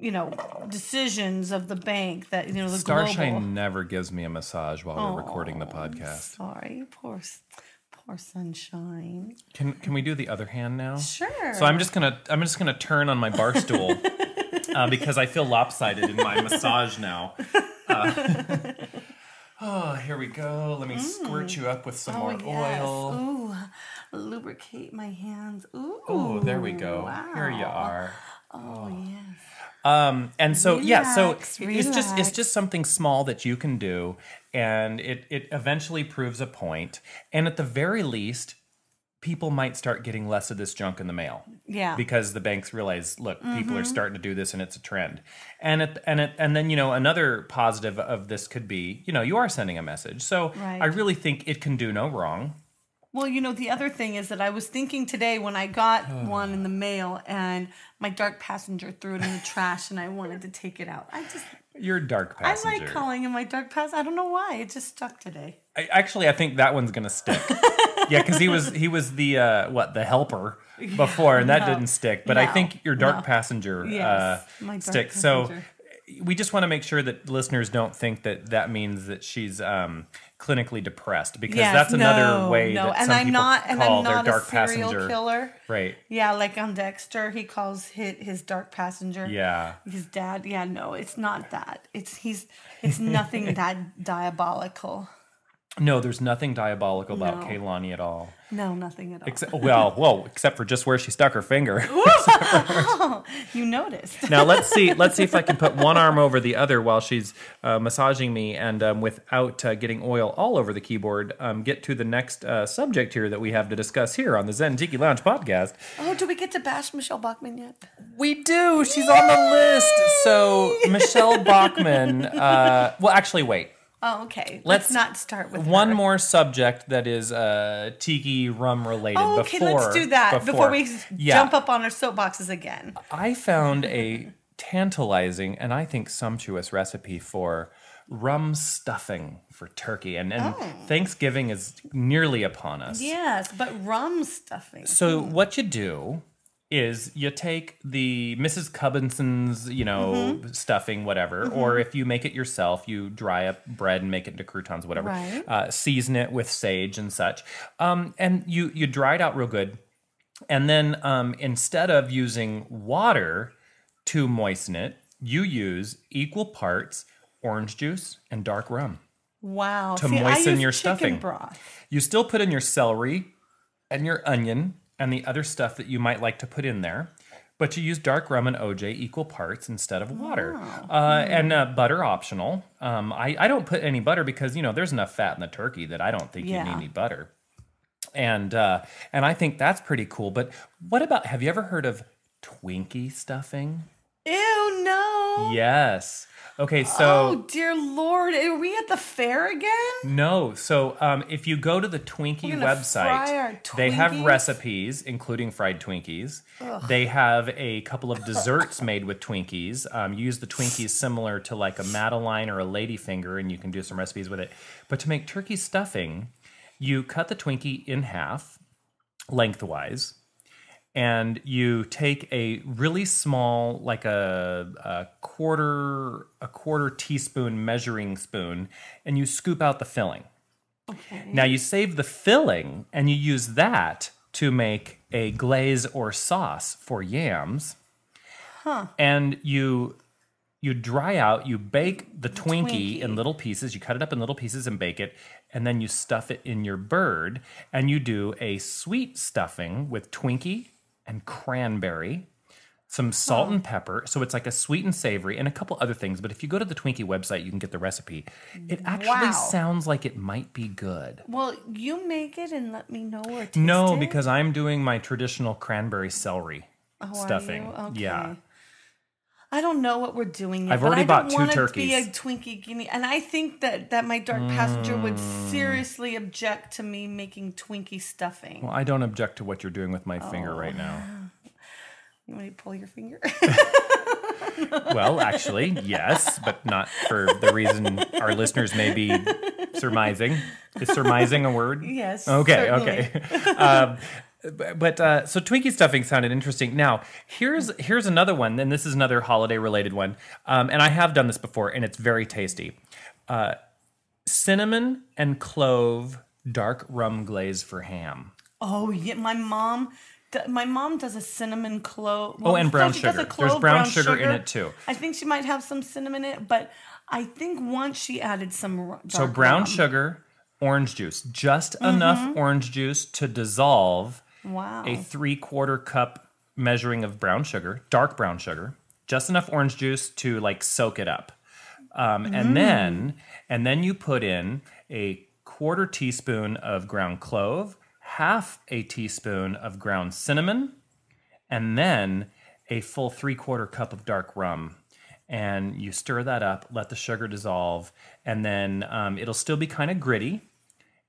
you know, decisions of the bank that, you know, the Starshine global... never gives me a massage while oh, we're recording the podcast. Sorry, poor, poor Sunshine. Can can we do the other hand now? Sure. So I'm just gonna I'm just gonna turn on my bar stool uh, because I feel lopsided in my massage now. Uh, oh, here we go. Let me mm. squirt you up with some oh, more yes. oil. Ooh, lubricate my hands. Ooh. Oh, there we go. Wow. Here you are. Oh, oh. yes. Um, and so, relax, yeah, so it's relax. just, it's just something small that you can do, and it, it eventually proves a point. And at the very least, people might start getting less of this junk in the mail. Yeah. Because the banks realize, look, mm-hmm. people are starting to do this and it's a trend. And it, and it, and then, you know, another positive of this could be, you know, you are sending a message. So right. I really think it can do no wrong. Well, you know, the other thing is that I was thinking today when I got oh. one in the mail and my dark passenger threw it in the trash and I wanted to take it out. I just... You're a dark passenger. I like calling him my dark passenger. I don't know why. It just stuck today. I, actually, I think that one's going to stick. Yeah, because he was he was the, uh, what, the helper before, and that no. didn't stick. But no. I think your dark no. passenger yes. uh, my dark sticks. Passenger. So we just want to make sure that listeners don't think that that means that she's... Um, clinically depressed, because yes, that's another no, way no. that and some I'm people not, and call I'm not their dark passenger. Serial killer. Right. Yeah, like on Dexter, he calls his, his dark passenger. Yeah. His dad. Yeah, no, it's not that. It's he's. It's nothing that diabolical. No, there's nothing diabolical no. about Kehlani at all. No, nothing at all. Except, well, whoa, except for just where she stuck her finger. Oh, you noticed. Now let's see. Let's see if I can put one arm over the other while she's uh, massaging me, and um, without uh, getting oil all over the keyboard, um, get to the next uh, subject here that we have to discuss here on the Zen Tiki Lounge podcast. Oh, do we get to bash Michelle Bachmann yet? We do. She's Yay! On the list. So Michelle Bachmann. Uh, well, actually, wait. Oh, okay. Let's, let's not start with one her. more subject that is uh, tiki rum related. Oh, okay, before, let's do that before, before we yeah. jump up on our soapboxes again. I found a tantalizing and I think sumptuous recipe for rum stuffing for turkey. And, and oh. Thanksgiving is nearly upon us. Yes, but rum stuffing. So hmm. what you do is you take the Missus Cubbinson's, you know, mm-hmm. stuffing, whatever, mm-hmm. or if you make it yourself, you dry up bread and make it into croutons, whatever, right. uh, season it with sage and such. Um, and you, you dry it out real good. And then um, instead of using water to moisten it, you use equal parts orange juice and dark rum. Wow. To See, moisten I use your stuffing. Broth. You still put in your celery and your onion and the other stuff that you might like to put in there. But you use dark rum and O J equal parts instead of water. Wow. Uh, mm. And uh, butter optional. Um, I, I don't put any butter because, you know, there's enough fat in the turkey that I don't think yeah. you need any butter. And uh, and I think that's pretty cool. But what about, have you ever heard of Twinkie stuffing? Ew, no. Yes. Okay, so... Oh, dear Lord. Are we at the fair again? No. So um, if you go to the Twinkie website, they have recipes, including fried Twinkies. Ugh. They have a couple of desserts made with Twinkies. Um, you use the Twinkies similar to like a Madeline or a Ladyfinger, and you can do some recipes with it. But to make turkey stuffing, you cut the Twinkie in half, lengthwise, and you take a really small, like a, a quarter a quarter teaspoon measuring spoon, and you scoop out the filling. Okay. Now you save the filling, and you use that to make a glaze or sauce for yams. Huh. And you you dry out, you bake the, the Twinkie, Twinkie in little pieces. You cut it up in little pieces and bake it. And then you stuff it in your bird, and you do a sweet stuffing with Twinkie and cranberry, some salt oh. and pepper, so it's like a sweet and savory, and a couple other things. But if you go to the Twinkie website, you can get the recipe. It actually wow. sounds like it might be good. Well, you make it and let me know or taste No, it? Because I'm doing my traditional cranberry celery oh, stuffing. Are you? Okay. Yeah. I don't know what we're doing yet. I've already but I bought don't two turkeys. I to be a Twinkie guinea, and I think that, that my dark passenger mm. would seriously object to me making Twinkie stuffing. Well, I don't object to what you're doing with my oh. finger right now. You want me to pull your finger? Well, actually, yes, but not for the reason our listeners may be surmising. Is surmising a word? Yes. Okay. Certainly. Okay. Um, But uh, so Twinkie stuffing sounded interesting. Now, here's here's another one, and this is another holiday-related one. Um, and I have done this before, and it's very tasty. Uh, cinnamon and clove dark rum glaze for ham. Oh, yeah, my mom... My mom does a cinnamon clove. Well, oh, and brown sugar. Clove, There's brown, brown sugar, sugar in it too. I think she might have some cinnamon in it, but I think once she added some dark So brown rum. Sugar, orange juice. Just mm-hmm. enough orange juice to dissolve wow. a three-quarter cup measuring of brown sugar, dark brown sugar. Just enough orange juice to like soak it up. Um, mm. And then, and then you put in a quarter teaspoon of ground clove, half a teaspoon of ground cinnamon, and then a full three-quarter cup of dark rum. And you stir that up, let the sugar dissolve, and then um, it'll still be kind of gritty,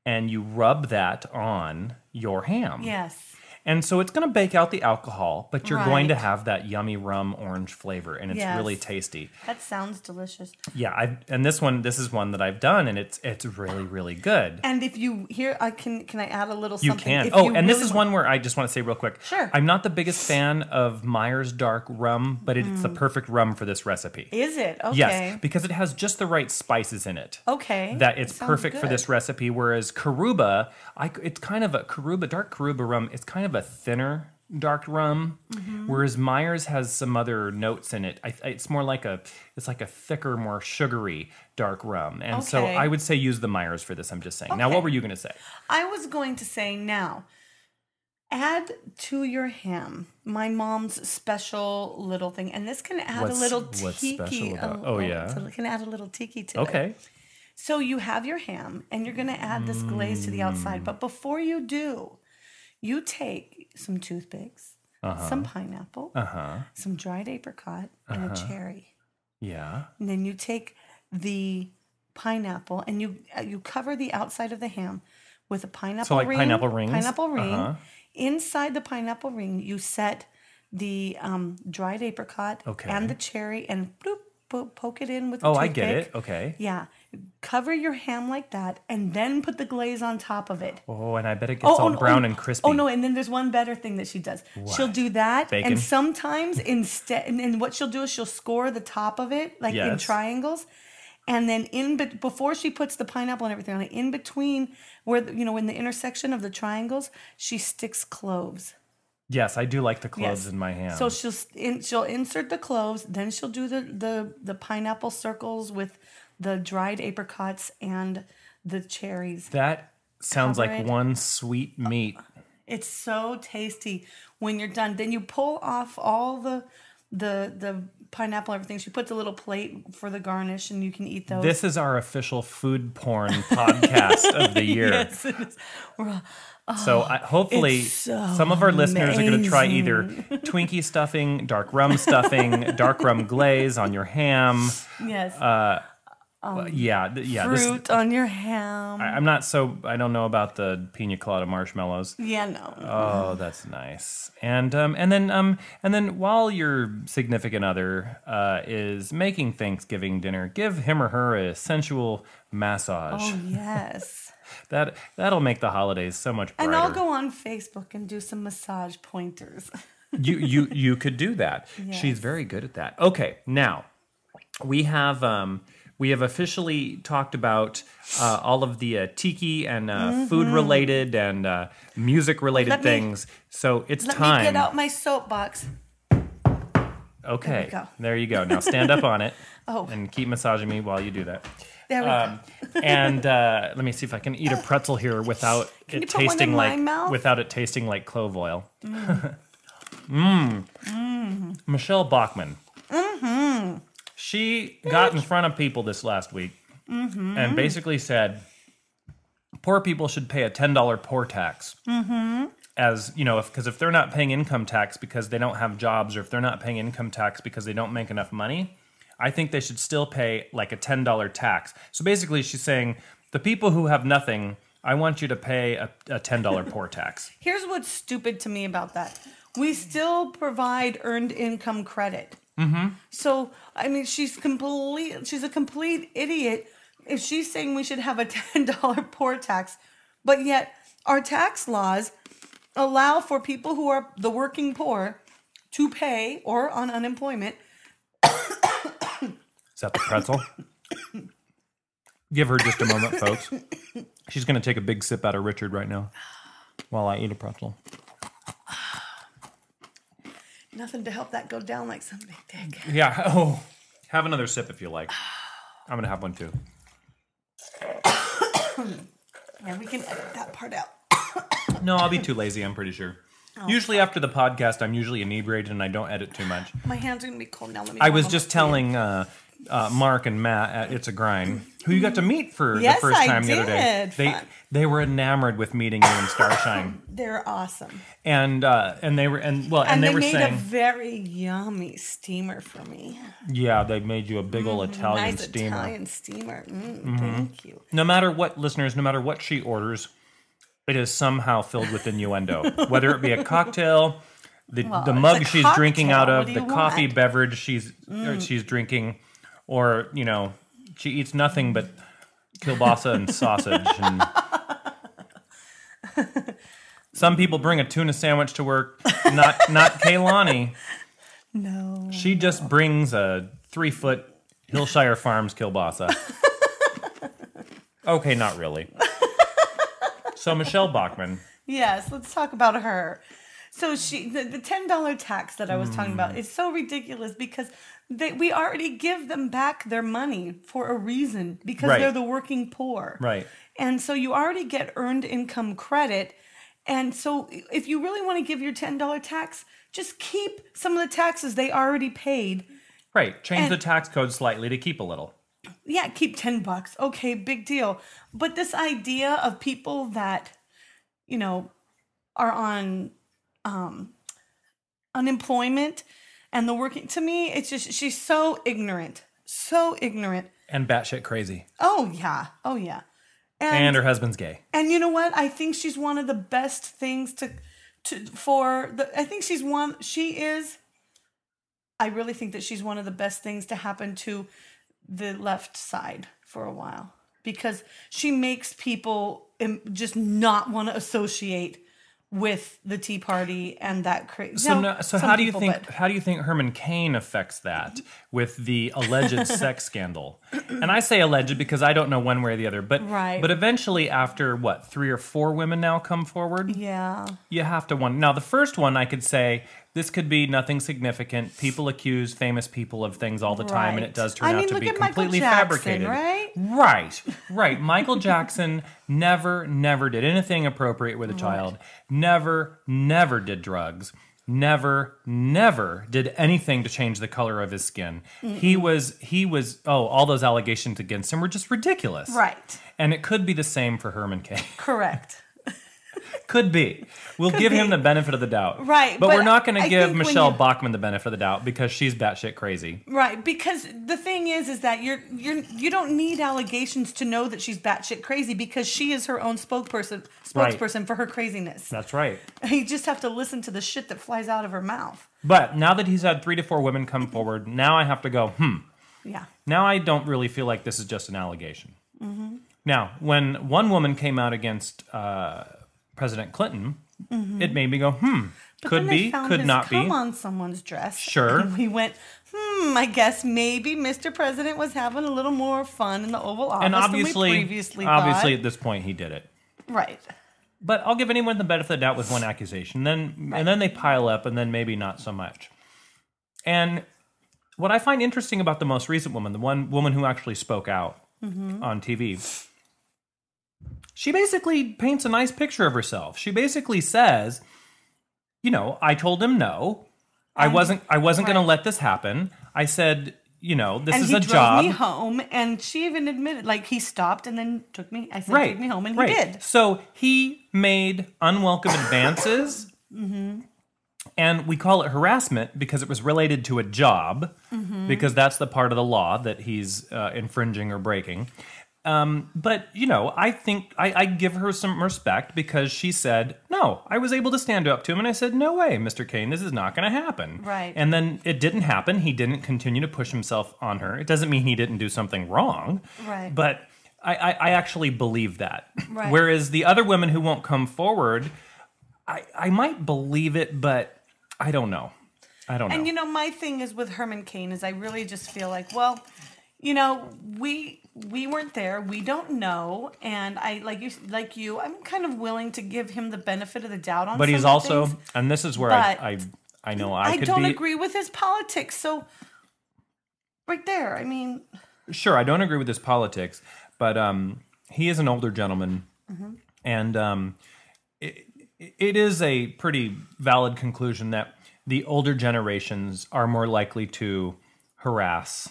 and you rub that on your ham. Yes. And so it's going to bake out the alcohol, but you're right. going to have that yummy rum orange flavor, and it's yes. really tasty. That sounds delicious. Yeah, I've, and this one, this is one that I've done, and it's it's really really good. And if you here, I can can I add a little? You something? Can. If oh, you and really this is want... one where I just want to say real quick. Sure. I'm not the biggest fan of Myers's Dark Rum, but it's mm. the perfect rum for this recipe. Is it? Okay. Yes, because it has just the right spices in it. Okay. That it's that perfect good. For this recipe. Whereas Karuba, I it's kind of a Karuba dark Karuba rum. It's kind of a thinner dark rum, mm-hmm. whereas Myers's has some other notes in it. I, it's more like a, it's like a thicker, more sugary dark rum. And okay. so I would say use the Myers's for this, I'm just saying. Okay. Now, what were you going to say? I was going to say now, add to your ham my mom's special little thing. And this can add what's, a little tiki. What's special about? Oh, oh yeah. It can add a little tiki to okay. it. Okay. So you have your ham, and you're going to add this mm. glaze to the outside. But before you do, you take some toothpicks, uh-huh. some pineapple, uh-huh. some dried apricot, and uh-huh. a cherry. Yeah. And then you take the pineapple and you you cover the outside of the ham with a pineapple so like ring. Pineapple rings. Pineapple ring. Uh-huh. Inside the pineapple ring, you set the um, dried apricot okay. and the cherry and bloop, bloop, poke it in with a oh, toothpick. I get it. Okay. Yeah. Cover your ham like that, and then put the glaze on top of it. Oh, and I bet it gets oh, all oh, brown oh, and crispy. Oh, no, and then there's one better thing that she does. What? She'll do that, Bacon. And sometimes instead, and, and what she'll do is she'll score the top of it, like yes. in triangles, and then in be- before she puts the pineapple and everything on it, in between, where the, you know, in the intersection of the triangles, she sticks cloves. Yes, I do like the cloves yes. in my ham. So she'll in, she'll insert the cloves, then she'll do the the, the pineapple circles with the dried apricots and the cherries. That sounds Cover like it. One sweet meat. It's so tasty when you're done. Then you pull off all the the the pineapple, everything. She puts a little plate for the garnish, and you can eat those. This is our official food porn podcast of the year. Yes, it is. We're all, oh, so I, hopefully so some of our amazing. Listeners are going to try either Twinkie stuffing, dark rum stuffing, dark rum glaze on your ham. Yes. Uh, Um, well, yeah, th- yeah. Fruit this, on your ham. I, I'm not so. I don't know about the pina colada marshmallows. Yeah, no. Oh, that's nice. And um, and then um, and then while your significant other uh is making Thanksgiving dinner, give him or her a sensual massage. Oh yes. that that'll make the holidays so much brighter. And I'll go on Facebook and do some massage pointers. you you you could do that. Yes. She's very good at that. Okay, now we have um. We have officially talked about uh, all of the uh, tiki and uh, mm-hmm. food-related and uh, music-related let things. Me, so it's let time. Let me get out my soapbox. Okay. There, there you go. Now stand up on it oh. and keep massaging me while you do that. There we um, go. and uh, let me see if I can eat a pretzel here without it tasting like without it tasting like clove oil. Mmm. mm. mm. Michelle Bachmann. Mm-hmm. She got in front of people this last week mm-hmm. and basically said, poor people should pay a ten dollars poor tax. Mm-hmm. As, you know, because if, if they're not paying income tax because they don't have jobs, or if they're not paying income tax because they don't make enough money, I think they should still pay like a ten dollars tax. So basically she's saying, the people who have nothing, I want you to pay a, a ten dollars poor tax. Here's what's stupid to me about that. We still provide earned income credit. Mm-hmm. So, I mean, she's complete. She's a complete idiot if she's saying we should have a ten dollars poor tax, but yet our tax laws allow for people who are the working poor to pay or on unemployment. Is that the pretzel? Give her just a moment, folks. She's going to take a big sip out of Richard right now while I eat a pretzel. Nothing to help that go down like some big dick. Yeah. Oh, have another sip if you like. I'm going to have one too. Yeah, we can edit that part out. No, I'll be too lazy, I'm pretty sure. Oh. Usually after the podcast, I'm usually inebriated and I don't edit too much. My hands are going to be cold now. Let me I was just telling uh, uh, Mark and Matt at It's a Grind, who you got to meet for yes, the first I time did. the other day. They Fun. They were enamored with meeting you in Starshine. They're awesome. And uh, and they were and well and, and they, they were saying they made a very yummy steamer for me. Yeah, they made you a big old mm, Italian nice steamer. Italian steamer. Mm, mm-hmm. Thank you. No matter what, listeners, no matter what she orders, it is somehow filled with innuendo, whether it be a cocktail, the, well, the mug she's cocktail. drinking out of, the coffee want? beverage she's mm. or she's drinking, or, you know, she eats nothing but kielbasa and sausage. And some people bring a tuna sandwich to work, not not Kehlani. No. She just brings a three-foot Hillshire Farms kielbasa. Okay, not really. So Michelle Bachmann. Yes, let's talk about her. So she, the, the ten dollars tax that I was mm. talking about is so ridiculous because they, we already give them back their money for a reason because right. they're the working poor. Right. And so you already get earned income credit. And so if you really want to give your ten dollars tax, just keep some of the taxes they already paid. Right. Change and, the tax code slightly to keep a little. Yeah, keep ten bucks. Okay, big deal. But this idea of people that, you know, are on um, unemployment and the working, to me, it's just, she's so ignorant. So ignorant. And batshit crazy. Oh, yeah. Oh, yeah. And, and her husband's gay. And you know what? I think she's one of the best things to, to for, the. I think she's one, she is, I really think that she's one of the best things to happen to the left side for a while because she makes people just not want to associate with the Tea Party and that crazy. So, no, no, so how do you think? Would. How do you think Herman Cain affects that with the alleged sex scandal? And I say alleged because I don't know one way or the other. But right. but eventually, after what three or four women now come forward, yeah, you have to wonder. Now, the first one I could say. This could be nothing significant. People accuse famous people of things all the time, right. and it does turn I mean, out to be completely Jackson, fabricated. Right, right, right. Michael Jackson never, never did anything appropriate with a child. Right. Never, never did drugs. Never, never did anything to change the color of his skin. Mm-mm. He was, he was. Oh, all those allegations against him were just ridiculous. Right. And it could be the same for Herman Cain. Correct. Could be. We'll Could give be. him the benefit of the doubt. Right. But, but we're not going to give Michelle you, Bachmann the benefit of the doubt because she's batshit crazy. Right. Because the thing is, is that you're, you're, you don't need allegations to know that she's batshit crazy because she is her own spokesperson spokesperson right. for her craziness. That's right. You just have to listen to the shit that flies out of her mouth. But now that he's had three to four women come forward, now I have to go, hmm. Yeah. Now I don't really feel like this is just an allegation. Mm-hmm. Now, when one woman came out against... Uh, President Clinton, mm-hmm. it made me go, hmm, but could be, could not be. Come on someone's dress. Sure. And we went, hmm, I guess maybe Mister President was having a little more fun in the Oval Office and obviously, than we previously thought. Obviously, at this point, he did it. Right. But I'll give anyone the benefit of the doubt with one accusation. Then right. And then they pile up, and then maybe not so much. And what I find interesting about the most recent woman, the one woman who actually spoke out mm-hmm. on T V... She basically paints a nice picture of herself. She basically says, you know, I told him no. I and, wasn't I wasn't right. going to let this happen. I said, you know, this and is a job. And he drove me home, and she even admitted, like, he stopped and then took me, I said, right. take me home, and right. he did. So he made unwelcome advances, mm-hmm. and we call it harassment because it was related to a job, mm-hmm. because that's the part of the law that he's uh, infringing or breaking. Um, but, you know, I think I, I give her some respect because she said, no, I was able to stand up to him. And I said, no way, Mister Cain, this is not going to happen. Right. And then it didn't happen. He didn't continue to push himself on her. It doesn't mean he didn't do something wrong. Right. But I, I, I actually believe that. Right. Whereas the other women who won't come forward, I, I might believe it, but I don't know. I don't know. And, you know, my thing is with Herman Cain is I really just feel like, well, you know, we we weren't there. We don't know. And I like you, like you, I'm kind of willing to give him the benefit of the doubt on some things. But he's also, things, and this is where I, I I know I, I could don't be, agree with his politics. So right there, I mean. Sure, I don't agree with his politics, but um, he is an older gentleman. Mm-hmm. And um, it, it is a pretty valid conclusion that the older generations are more likely to harass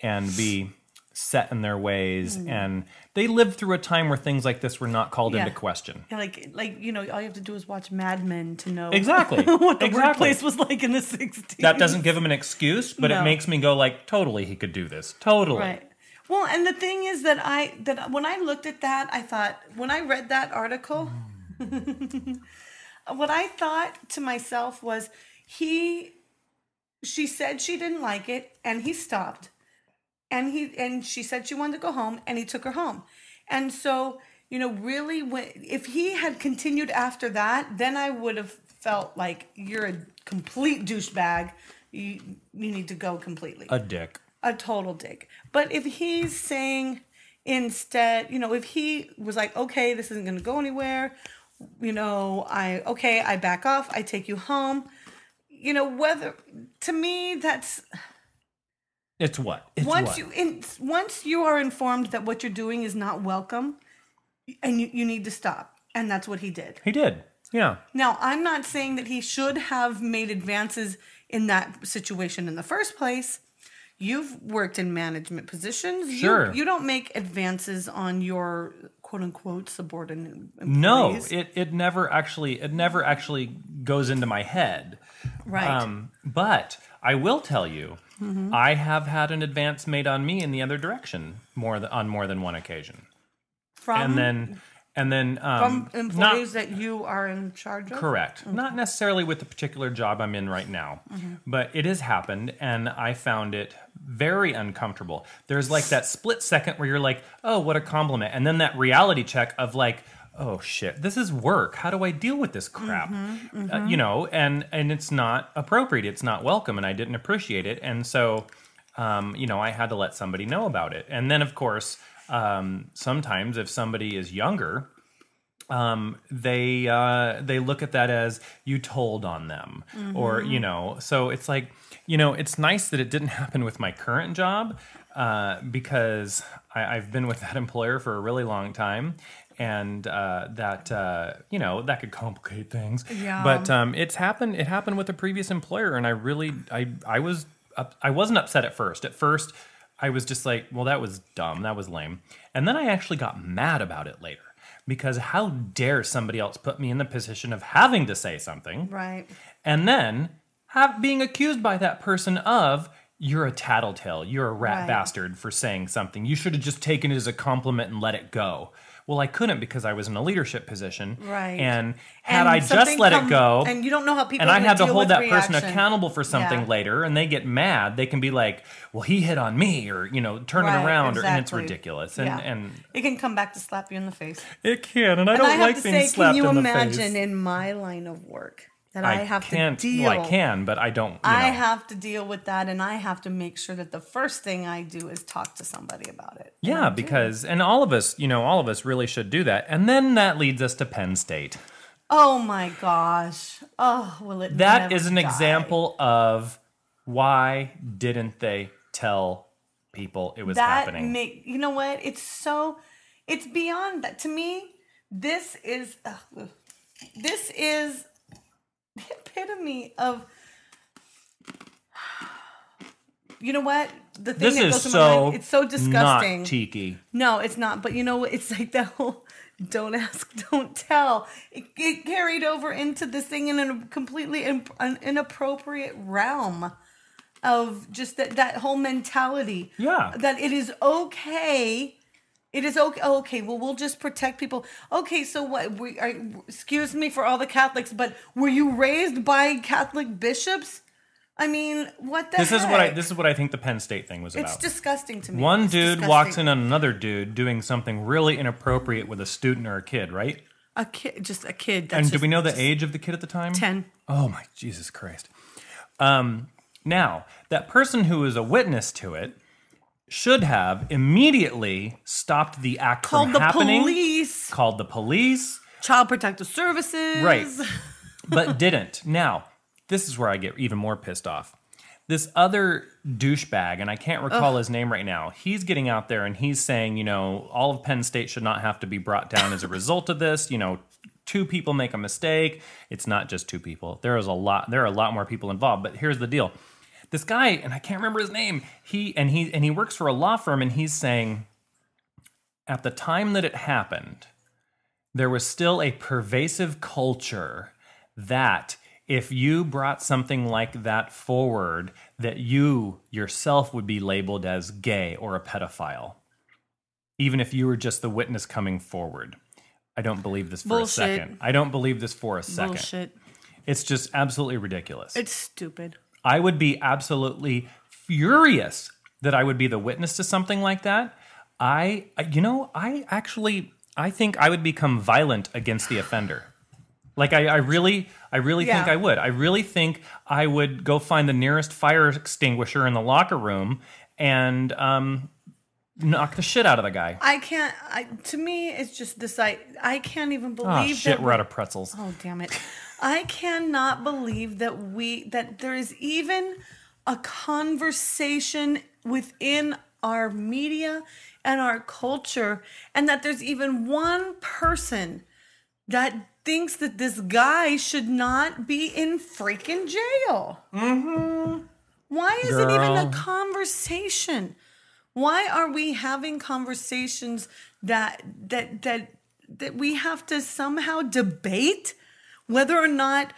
and be set in their ways. Mm. And they lived through a time where things like this were not called yeah. into question. Yeah, like, like you know, all you have to do is watch Mad Men to know exactly what the exactly. workplace was like in the sixties. That doesn't give him an excuse, but no. it makes me go like, totally he could do this. Totally. Right. Well, and the thing is that I that when I looked at that, I thought, when I read that article, what I thought to myself was, he, she said she didn't like it, and he stopped. And he and she said she wanted to go home, and he took her home. And so, you know, really, when, if he had continued after that, then I would have felt like, you're a complete douchebag. You, you need to go completely. A dick. A total dick. But if he's saying instead, you know, if he was like, okay, this isn't going to go anywhere, you know, I, okay, I back off, I take you home. You know, whether, to me, that's... It's what? It's once what? you in, once you are informed that what you're doing is not welcome, and you, you need to stop. And that's what he did. He did. Yeah. Now, I'm not saying that he should have made advances in that situation in the first place. You've worked in management positions. Sure. You, you don't make advances on your quote unquote subordinate employees. No, it, it never actually it never actually goes into my head. Right. Um, but I will tell you, mm-hmm. I have had an advance made on me in the other direction more th- on more than one occasion. From and then and then um, from employees not, that you are in charge of? Correct. Okay. Not necessarily with the particular job I'm in right now, mm-hmm. but it has happened, and I found it very uncomfortable. There's like that split second where you're like, oh, what a compliment, and then that reality check of like, oh shit, this is work. How do I deal with this crap? Mm-hmm, mm-hmm. Uh, you know, and, and it's not appropriate. It's not welcome, and I didn't appreciate it. And so, um, you know, I had to let somebody know about it. And then, of course, um, sometimes if somebody is younger, um, they uh, they look at that as you told on them, mm-hmm. or you know. So it's like, you know, it's nice that it didn't happen with my current job uh, because I, I've been with that employer for a really long time. And uh, that, uh, you know, that could complicate things. Yeah. But um, it's happened. It happened with a previous employer, and I really, I, I was, up, I wasn't upset at first. At first, I was just like, well, that was dumb. That was lame. And then I actually got mad about it later because how dare somebody else put me in the position of having to say something, right? And then have being accused by that person of, you're a tattletale, you're a rat right. bastard for saying something. You should have just taken it as a compliment and let it go. Well, I couldn't because I was in a leadership position. Right. And had and I just let come, it go. And you don't know how people are going to deal with And I had to hold that reaction. person accountable for something yeah. later, and they get mad. They can be like, well, he hit on me, or, you know, turn right, it around. Exactly. Or, and it's ridiculous. And, yeah. and It can come back to slap you in the face. It can. And I don't and I like have to being say, slapped in the face. Can you imagine in my line of work that I, I have to deal? Well, I can, but I don't. You I know. have to deal with that, and I have to make sure that the first thing I do is talk to somebody about it. Yeah, and because, and all of us, you know, all of us really should do that. And then that leads us to Penn State. Oh my gosh! Oh, will it? That never is an die. example of why didn't they tell people it was that happening? Make, you know what? It's so, it's beyond that to me. This is, ugh, this is. The epitome of, you know what? The thing this that goes is so mind, it's so disgusting. Not tiki. No, it's not. But you know, it's like that whole "don't ask, don't tell." It, it carried over into this thing in a completely imp, an inappropriate realm of just that that whole mentality. Yeah, that it is okay. It is okay. Oh, okay, well, we'll just protect people. Okay, so what? We are, excuse me for all the Catholics, but were you raised by Catholic bishops? I mean, what the? This heck? is what I. This is what I think the Penn State thing was about. It's disgusting to me. One it's dude disgusting. walks in on another dude doing something really inappropriate with a student or a kid, right? A kid, just a kid. That's and just, do we know the age of the kid at the time? ten. Oh my Jesus Christ. Um, now, that person who was a witness to it should have immediately stopped the act called from happening. Called the police. Called the police. Child Protective Services. Right. But didn't. Now, this is where I get even more pissed off. This other douchebag, and I can't recall Ugh. his name right now, he's getting out there and he's saying, you know, all of Penn State should not have to be brought down as a result of this. You know, two people make a mistake. It's not just two people. There is a lot. There are a lot more people involved. But here's the deal. This guy, and I can't remember his name, he and he and he works for a law firm, and he's saying, at the time that it happened, there was still a pervasive culture that if you brought something like that forward, that you yourself would be labeled as gay or a pedophile, even if you were just the witness coming forward. I don't believe this for Bullshit. a second. I don't believe this for a second. Bullshit. It's just absolutely ridiculous. It's stupid. I would be absolutely furious that I would be the witness to something like that. I, you know, I actually, I think I would become violent against the offender. Like, I, I really, I really yeah. think I would. I really think I would go find the nearest fire extinguisher in the locker room and um, knock the shit out of the guy. I can't, I, to me, it's just this, I, I can't even believe that. Oh, shit, that we're out of pretzels. Oh, damn it. I cannot believe that we that there is even a conversation within our media and our culture, and that there's even one person that thinks that this guy should not be in freaking jail. Mm-hmm. Why is Girl. it even a conversation? Why are we having conversations that that that that we have to somehow debate whether or not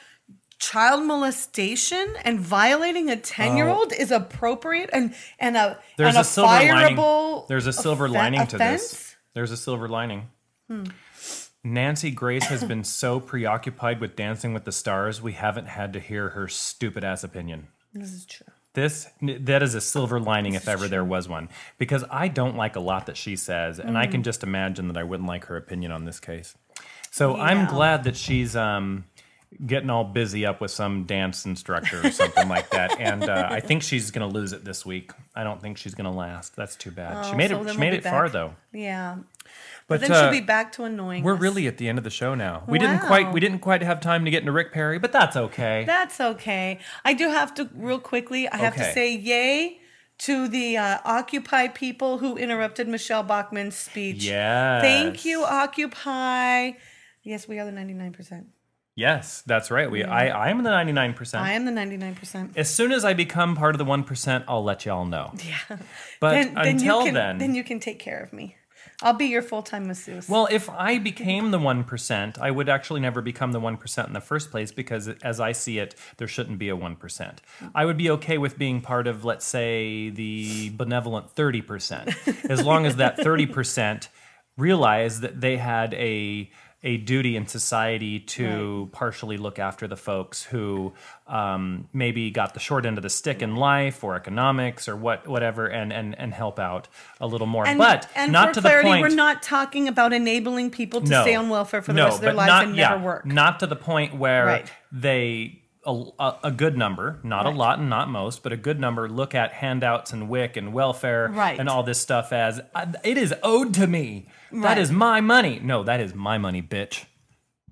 child molestation and violating a ten-year-old oh. is appropriate and and a there's and a, a silver fireable lining. There's a silver offen- lining to offense? This. There's a silver lining. Hmm. Nancy Grace has been so preoccupied with Dancing with the Stars, we haven't had to hear her stupid ass opinion. This is true. This that is a silver lining this if ever true. there was one, because I don't like a lot that she says, and mm. I can just imagine that I wouldn't like her opinion on this case. So yeah. I'm glad that she's um, getting all busy up with some dance instructor or something like that, and uh, I think she's going to lose it this week. I don't think she's going to last. That's too bad. Oh, she made so it. She we'll made it back. far though. Yeah, but, but then uh, she'll be back to annoying. We're us. really at the end of the show now. We wow. didn't quite. We didn't quite have time to get into Rick Perry, but that's okay. That's okay. I do have to real quickly. I have okay. to say, yay. to the uh, Occupy people who interrupted Michelle Bachmann's speech. Yes. Thank you, Occupy. Yes, we are the ninety-nine percent. Yes, that's right. We, yeah. I, I am the ninety-nine percent. I am the ninety-nine percent. As soon as I become part of the one percent, I'll let y'all know. Yeah. But then, then until you can, then... Then you can take care of me. I'll be your full-time masseuse. Well, if I became the one percent, I would actually never become the one percent in the first place, because as I see it, there shouldn't be a one percent. I would be okay with being part of, let's say, the benevolent thirty percent, as long as that thirty percent realized that they had a... a duty in society to right. partially look after the folks who um, maybe got the short end of the stick in life or economics or what, whatever, and and and help out a little more. And, but and not to clarity, the point. We're not talking about enabling people to no, stay on welfare for the no, rest of their lives not, and never yeah, work. Not to the point where right. they a, a good number, not right. a lot and not most, but a good number look at handouts and W I C and welfare right. and all this stuff as it is owed to me. Right. That is my money. No, that is my money, bitch.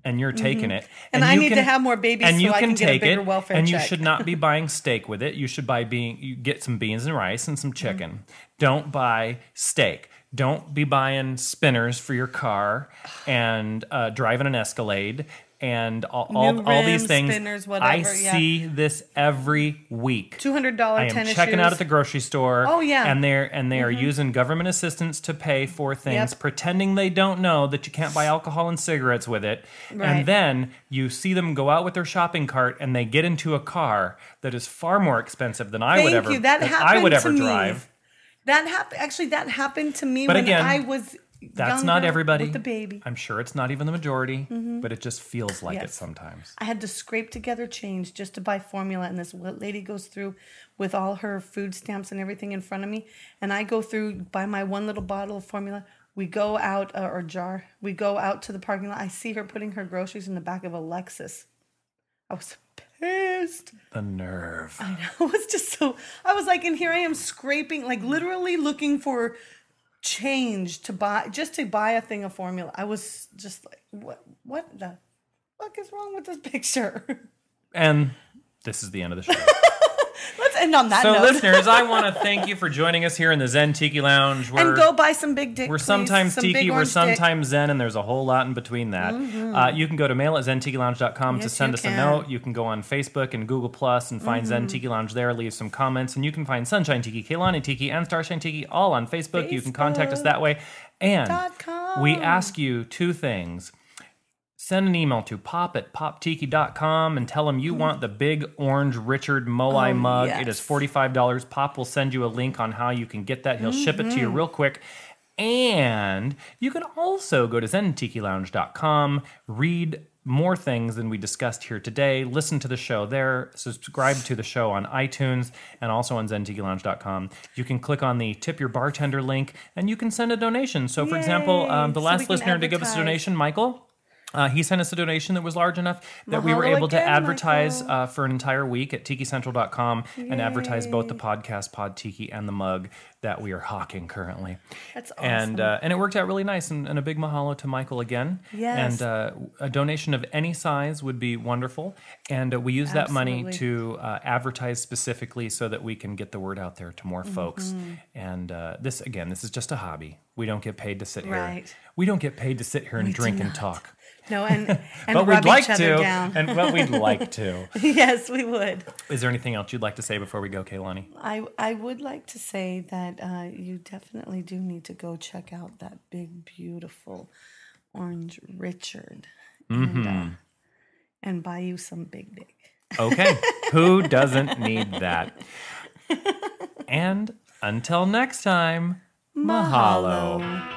And you're taking mm-hmm. it. And, and I need can, to have more babies so you I can, can get take a bigger it, welfare and check. And you should not be buying steak with it. You should buy being, you get some beans and rice and some chicken. Mm-hmm. Don't buy steak. Don't be buying spinners for your car and uh, driving an Escalade and all, all, rims, all these things. Spinners, whatever, I yeah. see this every week. two hundred dollars tennis shoes. I am checking shoes. out at the grocery store. Oh, yeah. And, they're, and they mm-hmm. are using government assistance to pay for things, yep. pretending they don't know that you can't buy alcohol and cigarettes with it. Right. And then you see them go out with their shopping cart, and they get into a car that is far more expensive than I Thank would ever, you. That happened I would ever to drive. Me. That hap- Actually, that happened to me but when again, I was... That's not everybody. With the baby. I'm sure it's not even the majority, mm-hmm. but it just feels like yes. it sometimes. I had to scrape together change just to buy formula, and this lady goes through with all her food stamps and everything in front of me, and I go through, buy my one little bottle of formula. We go out, uh, or jar, we go out to the parking lot. I see her putting her groceries in the back of a Lexus. I was pissed. The nerve. I know. It was just so, I was like, and here I am scraping, like literally looking for change to buy, just to buy a thing of formula. I was just like, what, what the fuck is wrong with this picture? And this is the end of the show. Let's end on that so note. So, listeners, I want to thank you for joining us here in the Zen Tiki Lounge. We're, and go buy some big dick, We're sometimes some Tiki, we're sometimes dick. Zen, and there's a whole lot in between that. Mm-hmm. Uh, you can go to mail at Zan Tiki Lounge dot com yes, to send us can. a note. You can go on Facebook and Google Plus and find mm-hmm. Zen Tiki Lounge there. Leave some comments. And you can find Sunshine Tiki, Kehlani Tiki, and Starshine Tiki all on Facebook. Facebook. You can contact us that way. And .com. we ask you two things. Send an email to pop at pop tiki dot com and tell them you want the Big Orange Richard Moai oh, mug. Yes. It is forty-five dollars. Pop will send you a link on how you can get that. He'll mm-hmm. ship it to you real quick. And you can also go to Zan Tiki Lounge dot com, read more things than we discussed here today, listen to the show there, subscribe to the show on iTunes, and also on Zan Tiki Lounge dot com. You can click on the Tip Your Bartender link, and you can send a donation. So, for Yay. example, um, the so last listener advertise. to give us a donation, Michael... Uh, he sent us a donation that was large enough that Mahalo we were able again, to advertise uh, for an entire week at Tiki Central dot com Yay. and advertise both the podcast, Pod Tiki, and the mug that we are hawking currently. That's awesome. And, uh, and it worked out really nice. And, and a big mahalo to Michael again. Yes. And uh, a donation of any size would be wonderful. And uh, we use Absolutely. that money to uh, advertise specifically so that we can get the word out there to more folks. Mm-hmm. And uh, this, again, this is just a hobby. We don't get paid to sit right. here. We don't get paid to sit here and we drink and talk. No, and, and but rub we'd like each other to, down. and but we'd like to. Yes, we would. Is there anything else you'd like to say before we go, Kehlani? I I would like to say that uh, you definitely do need to go check out that big, beautiful Orange Richard, mm-hmm. and, uh, and buy you some big dick. Okay, who doesn't need that? And until next time, mahalo. mahalo.